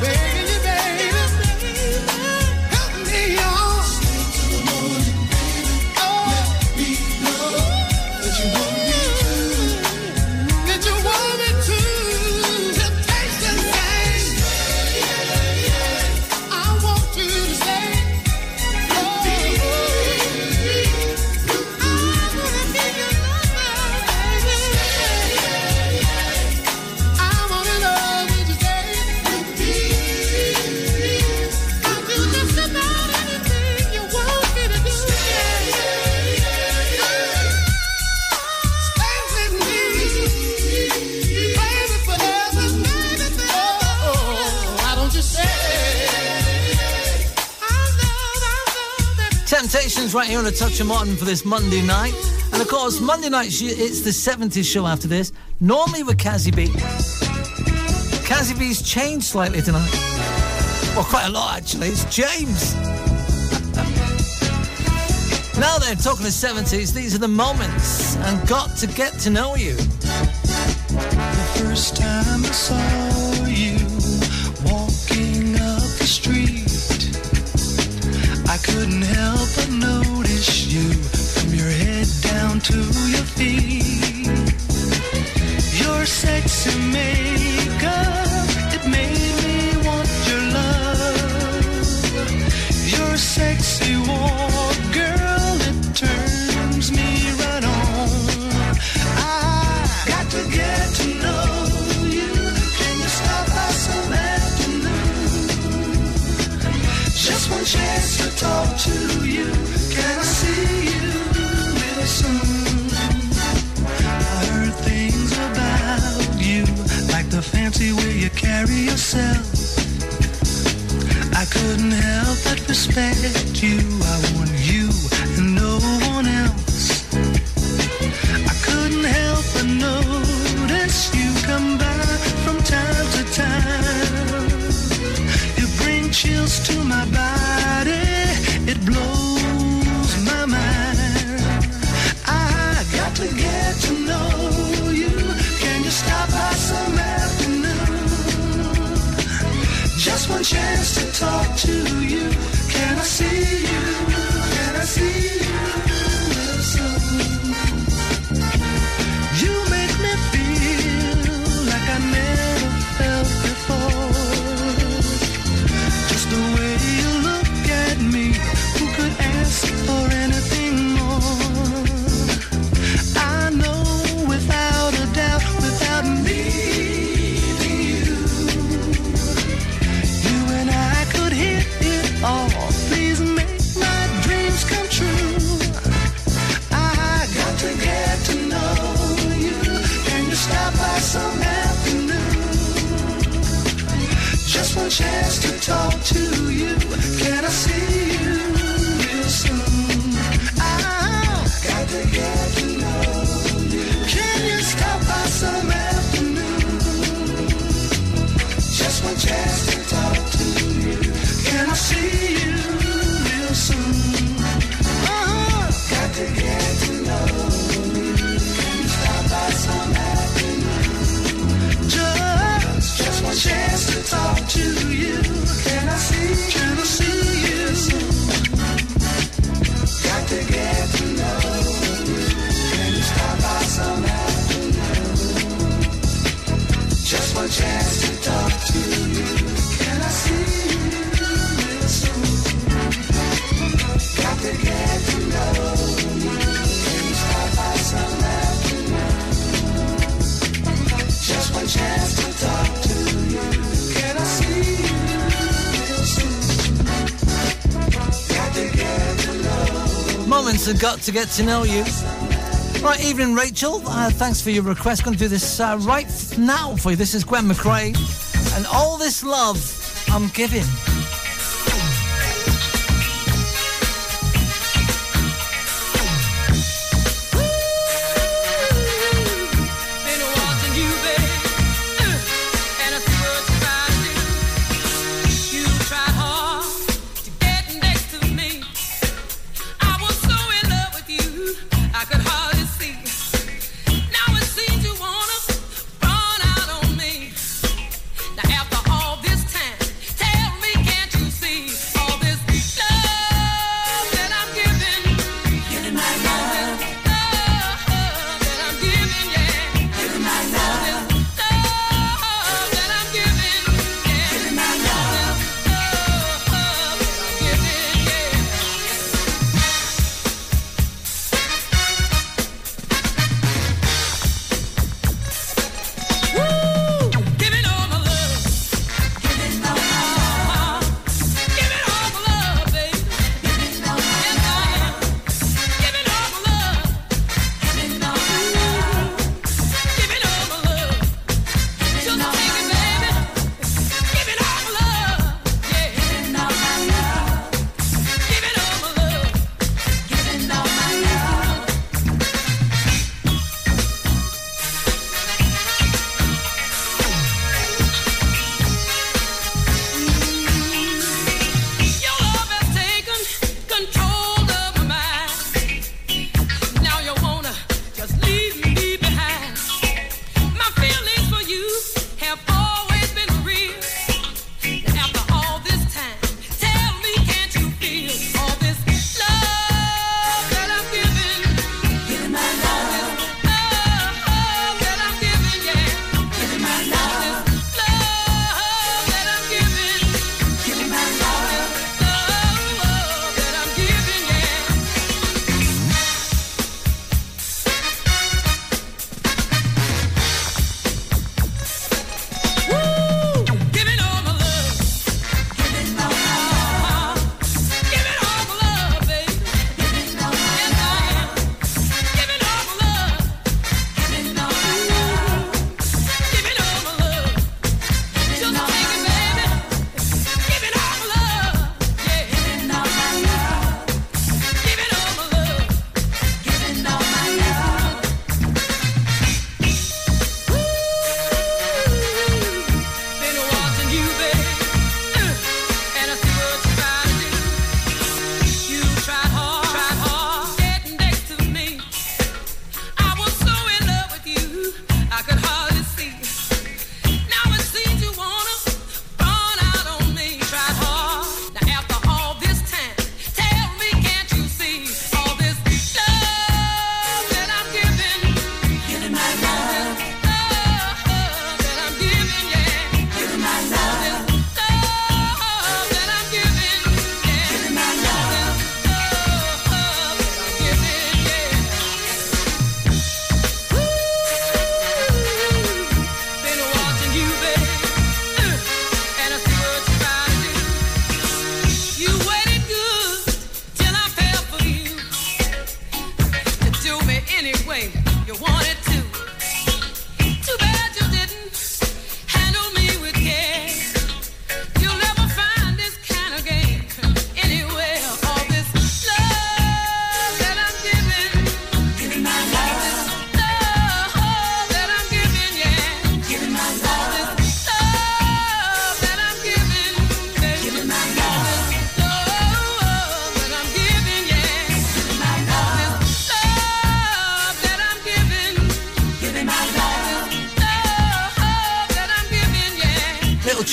Baby. Temptations right here on A Touch of Modern for this Monday night. And of course, Monday night, it's the seventies show after this. Normally with Cassie B. Cassie B's changed slightly tonight. Well, quite a lot, actually. It's James. Now then, talking the seventies, these are the moments and got to get to know you. The first time I saw you walking up the street, I couldn't help but notice you from your head down to your feet. Your sexy makeup, it made me want your love. Your sexy walk, girl, it turns me right on. I got to get to know you. Can you stop by some afternoon? Just one chance to talk to you. Can I see you real soon? I heard things about you, like the fancy way you carry yourself. I couldn't help but respect you. I want you and no one else. I couldn't help but notice you come by from time to time. You bring chills to my body. It blows my mind. I got to get to know you. Can you stop by some afternoon? Just one chance to talk to you. Can I see you? Can I see you? You make me feel like I never felt before. Just the way you look at me, who could ask for anything more? I know without a doubt, without needing you, you and I could hit it all. Please make my dreams come true. I got to get to know you. Can you stop by some afternoon? Just one chance to talk to you. Can I see you real soon? I got to get to know you. Can you stop by some afternoon? Just one chance to talk to you. Can I see you real soon? Uh-huh. Got to get to know you. Can you stop by some afternoon? Just, just one chance to talk to you. Can I see? Can I see you soon? Got to get to know you. Can you stop by some afternoon? Just one chance to talk to you. Can I see you real soon? Got to get to know you. Can you stop by some afternoon? Just one chance to talk to you. Can I see you real soon? Got to get to know. Moments have got to get to know you. Right, evening, Rachel. Uh, thanks for your request. Going to do this uh, right now for you. This is Gwen McCrae, and all this love I'm giving.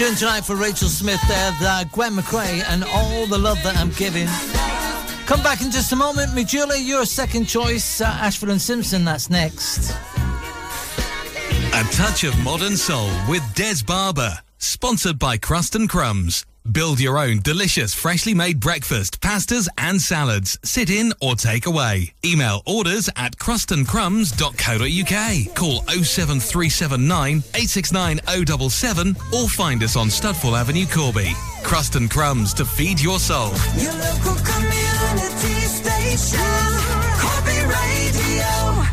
Tune tonight for Rachel Smith there, the Gwen McCrae, and All the Love That I'm Giving. Come back in just a moment. Me Julie, your second choice, uh, Ashford and Simpson, that's next. A touch of modern soul with Des Barber. Sponsored by Crust and Crumbs. Build your own delicious, freshly made breakfast, pastas and salads. Sit in or take away. Email orders at crust and crumbs dot co dot u k. Call oh seven three seven nine, eight six nine oh seven seven or find us on Studfall Avenue, Corby. Crust and Crumbs to feed your soul. Your local community station, Corby Radio.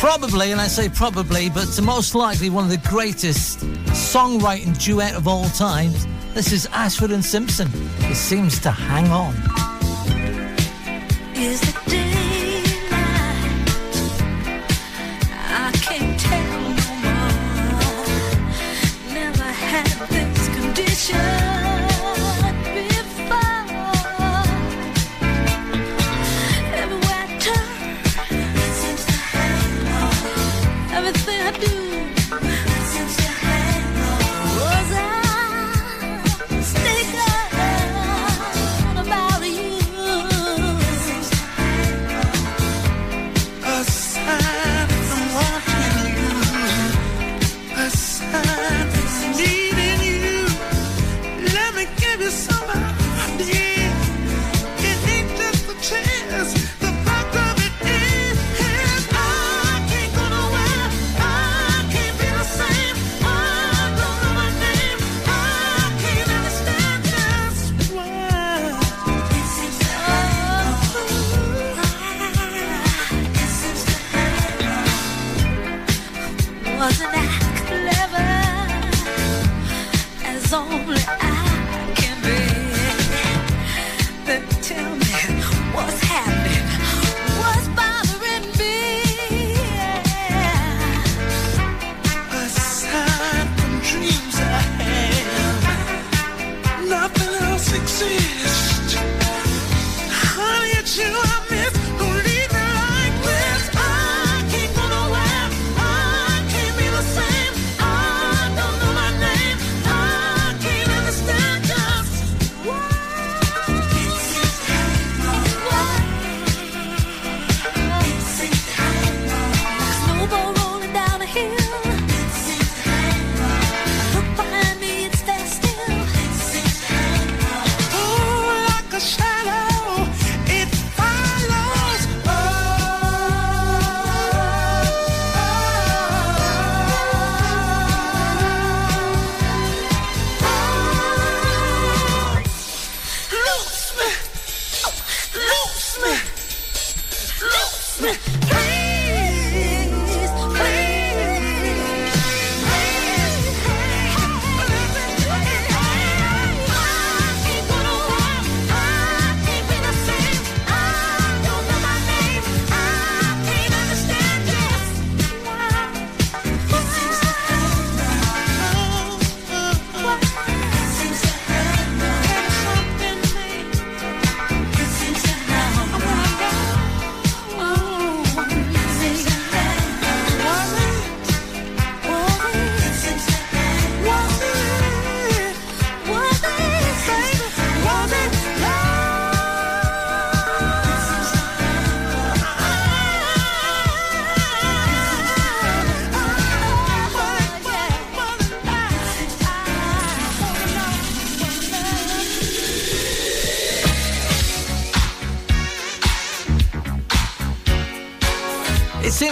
Probably, and I say probably, but most likely one of the greatest songwriting duet of all time. This is Ashford and Simpson. It seems to hang on. Is the daylight? I can't tell no more. Never had this condition.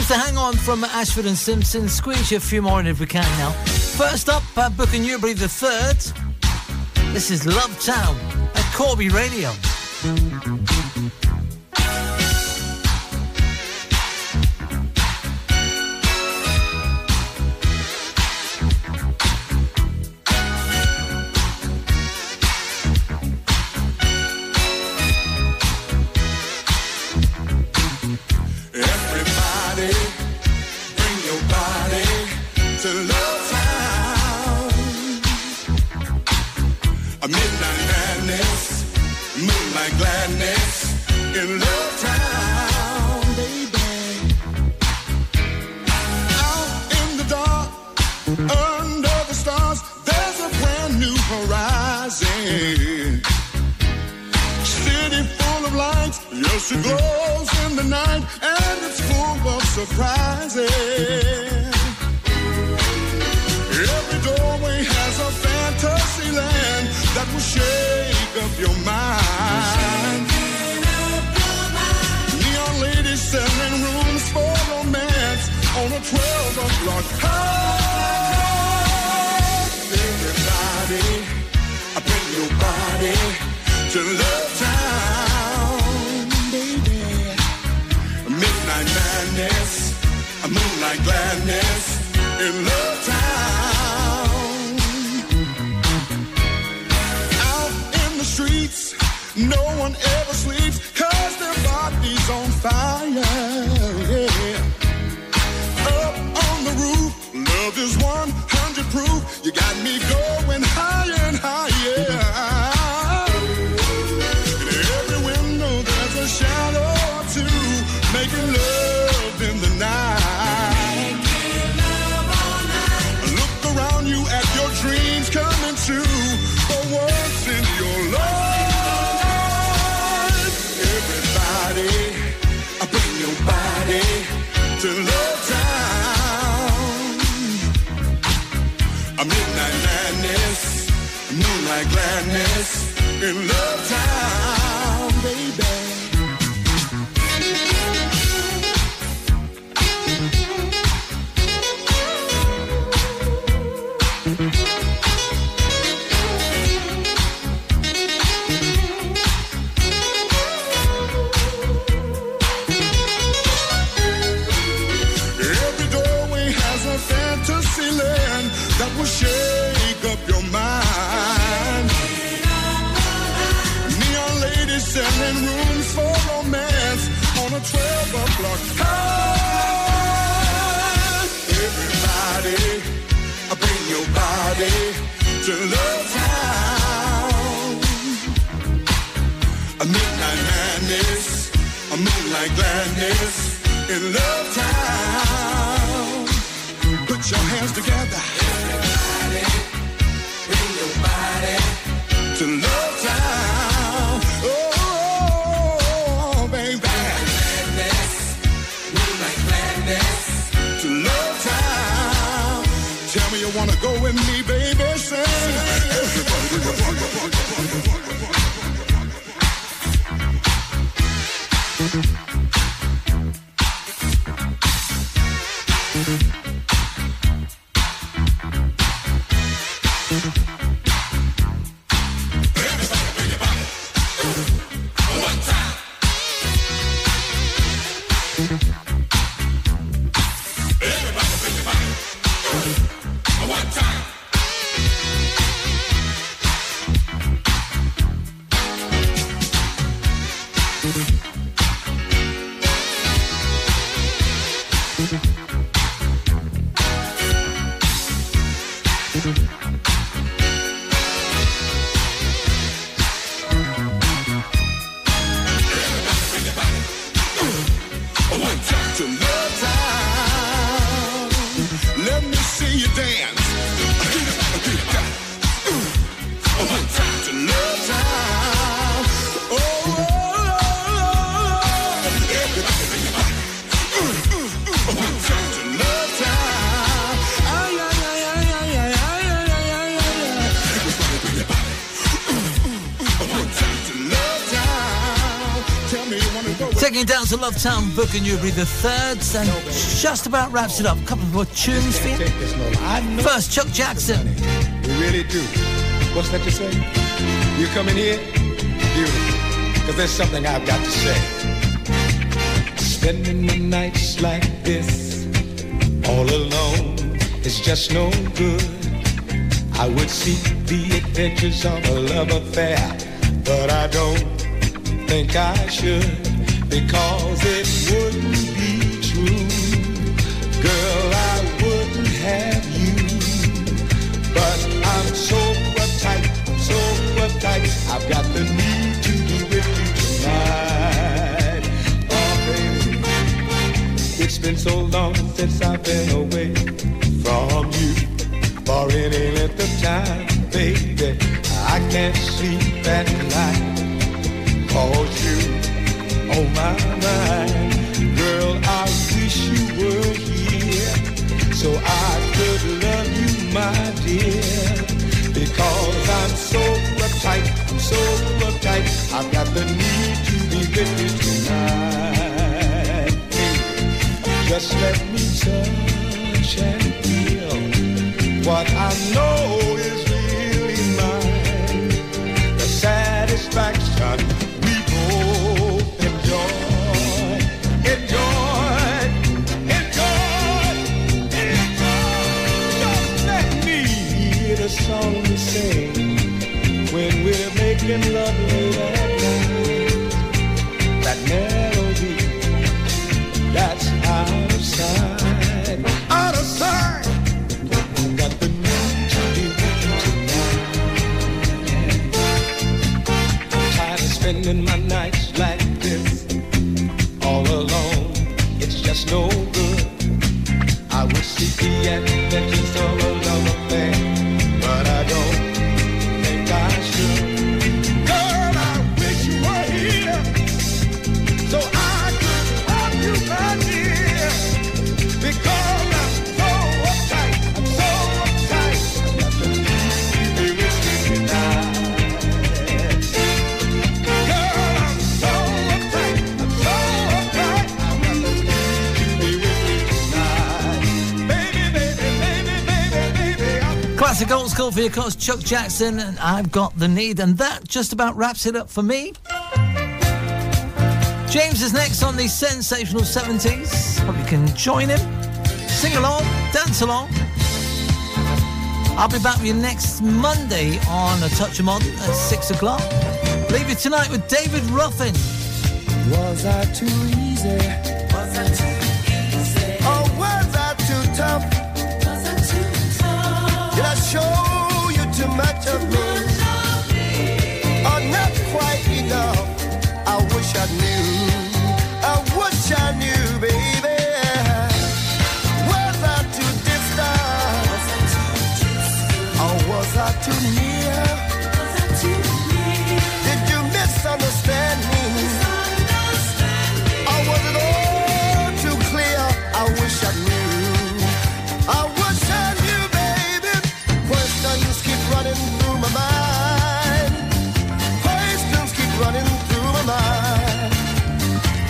To hang on from Ashford and Simpson. Squeeze you a few more in if we can now. First up, uh, Booker Newbury the third. This is Love Town at Corby Radio. Moonlight gladness in Love Town, baby. horizon. City full of lights, yes it glows in the night, and it's full of surprises. Every doorway has a fantasy land that will shake up your mind. Neon ladies selling rooms for romance on a twelve o'clock high. Everybody, I bring your body to Love Town, baby. Midnight madness, a moonlight gladness in Love Town. Streets, no one ever sleeps, cause their body's on fire, yeah. Up on the roof, love is one hundred proof, you got me going higher and higher. In every window there's a shadow or two, making love in the night. Making love all night. Look around you at your dreams coming true, for once in your life. To Love Town, a midnight madness, moonlight gladness in Love Town, baby. That will shake up your mind. Neon ladies selling rooms for romance on a twelve o'clock high. Everybody, bring your body to Love Town. A midnight madness, a moonlight gladness in Love Town. Put your hands together. To Love Town, oh, baby. Gladness, moonlight gladness. To Love Town, tell me you wanna go with me, baby. Sing. Everybody, down to Love Town, Book and Newbury the third, and just about wraps it up. A couple more tunes for you. First, Chuck Jackson. We really do. What's that you say? You coming here? Beautiful. Because there's something I've got to say. Spending the nights like this, all alone, is just no good. I would seek the adventures of a love affair, but I don't think I should. Because it wouldn't be true, girl, I wouldn't have you. But I'm so uptight, so uptight, I've got the need to be with you tonight. Oh baby, it's been so long since I've been away from you for any length of time. baby, I can't sleep at night, 'cause you on my mind. Girl, I wish you were here, so I could love you, my dear. Because I'm so uptight, I'm so uptight, I've got the need to be with you tonight. Just let me touch and feel what I know is really mine. The satisfaction we both enjoy, enjoy, enjoy, enjoy. Just let me hear the song we sing when we're making love late at night. That melody, that's out of sight, out of sight. I've got the need to be with you tonight. I'm tired of spending my nights like this, all alone. It's just no good. I would seek the adventures of a love affair, but I don't think I should. Girl, I wish you were here, so I could love you, my dear. Because I'm so uptight, I'm so uptight, I've got the need to be with you tonight. Girl, I'm so uptight, I'm so uptight, I've got the need to be with you tonight. Baby, baby, baby, baby, baby, I'm... Classic old school for your course, Chuck Jackson, and I've got the need. And that just about wraps it up for me. James is next on the Sensational seventies. Hope you can join him. Sing along, dance along. I'll be back with you next Monday on A Touch of Modern at six o'clock. Leave you tonight with David Ruffin. Was I too easy? Was I too easy? Or was I too tough? Was I too tough? Did I show you too much of me? Or not quite enough? I wish I knew, I wish I knew, baby. Was I too distant? Was I too distant? Or was I too near? Was I too near? Did you misunderstand me? Misunderstand me? Or was it all too clear? I wish I knew, I wish I knew, baby. Questions keep running through my mind. Questions keep running through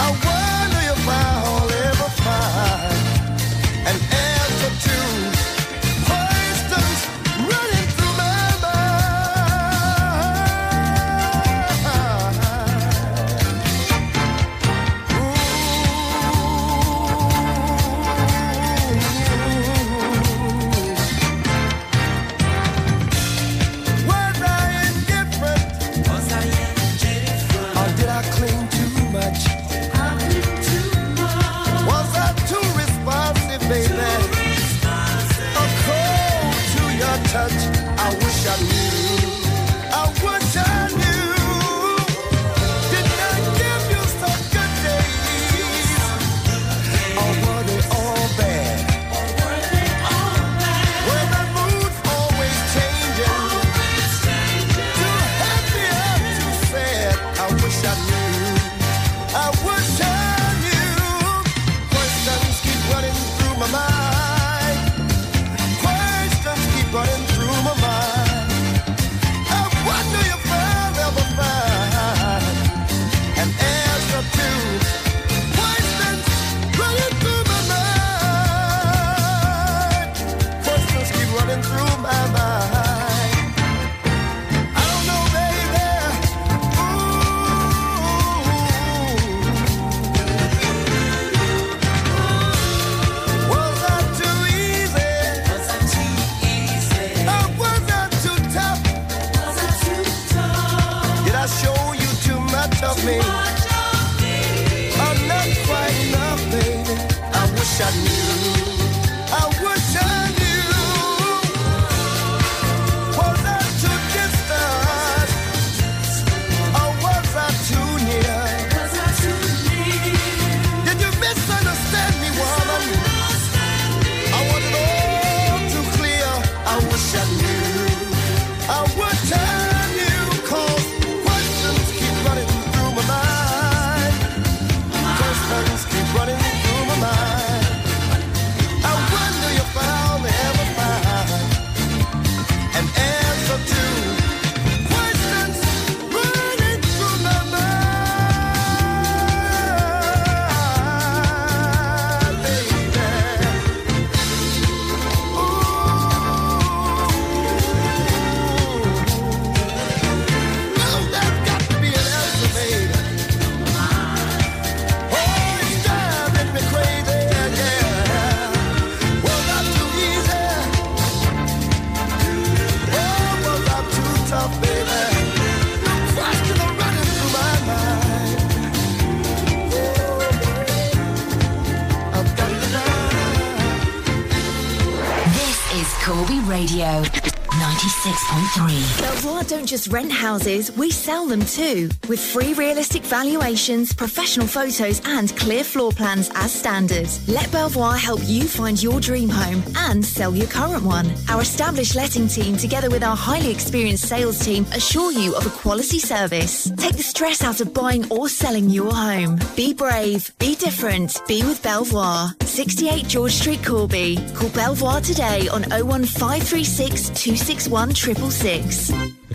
I wonder if I'll ever find an answer to questions running through my mind. Ooh. Was I indifferent? Was I indifferent? Or did I cling? Touch. I wish I knew, I wish I knew. Did I give you some good days? Or were they all bad? Or were they all bad? Were the moods always changing? Always changing. Too happy or too sad? I wish I knew, I wish I knew. Questions keep running through my mind. Running through my mind. ninety-six point three. Belvoir don't just rent houses, we sell them too. With free realistic valuations, professional photos and clear floor plans as standard. Let Belvoir help you find your dream home and sell your current one. Our established letting team together with our highly experienced sales team assure you of a quality service. Take the stress out of buying or selling your home. Be brave, be different, be with Belvoir. sixty-eight George Street, Corby. Call Belvoir today on oh one five three six two six one six six six. The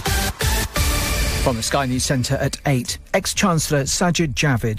From the Sky News Centre at eight, ex-Chancellor Sajid Javid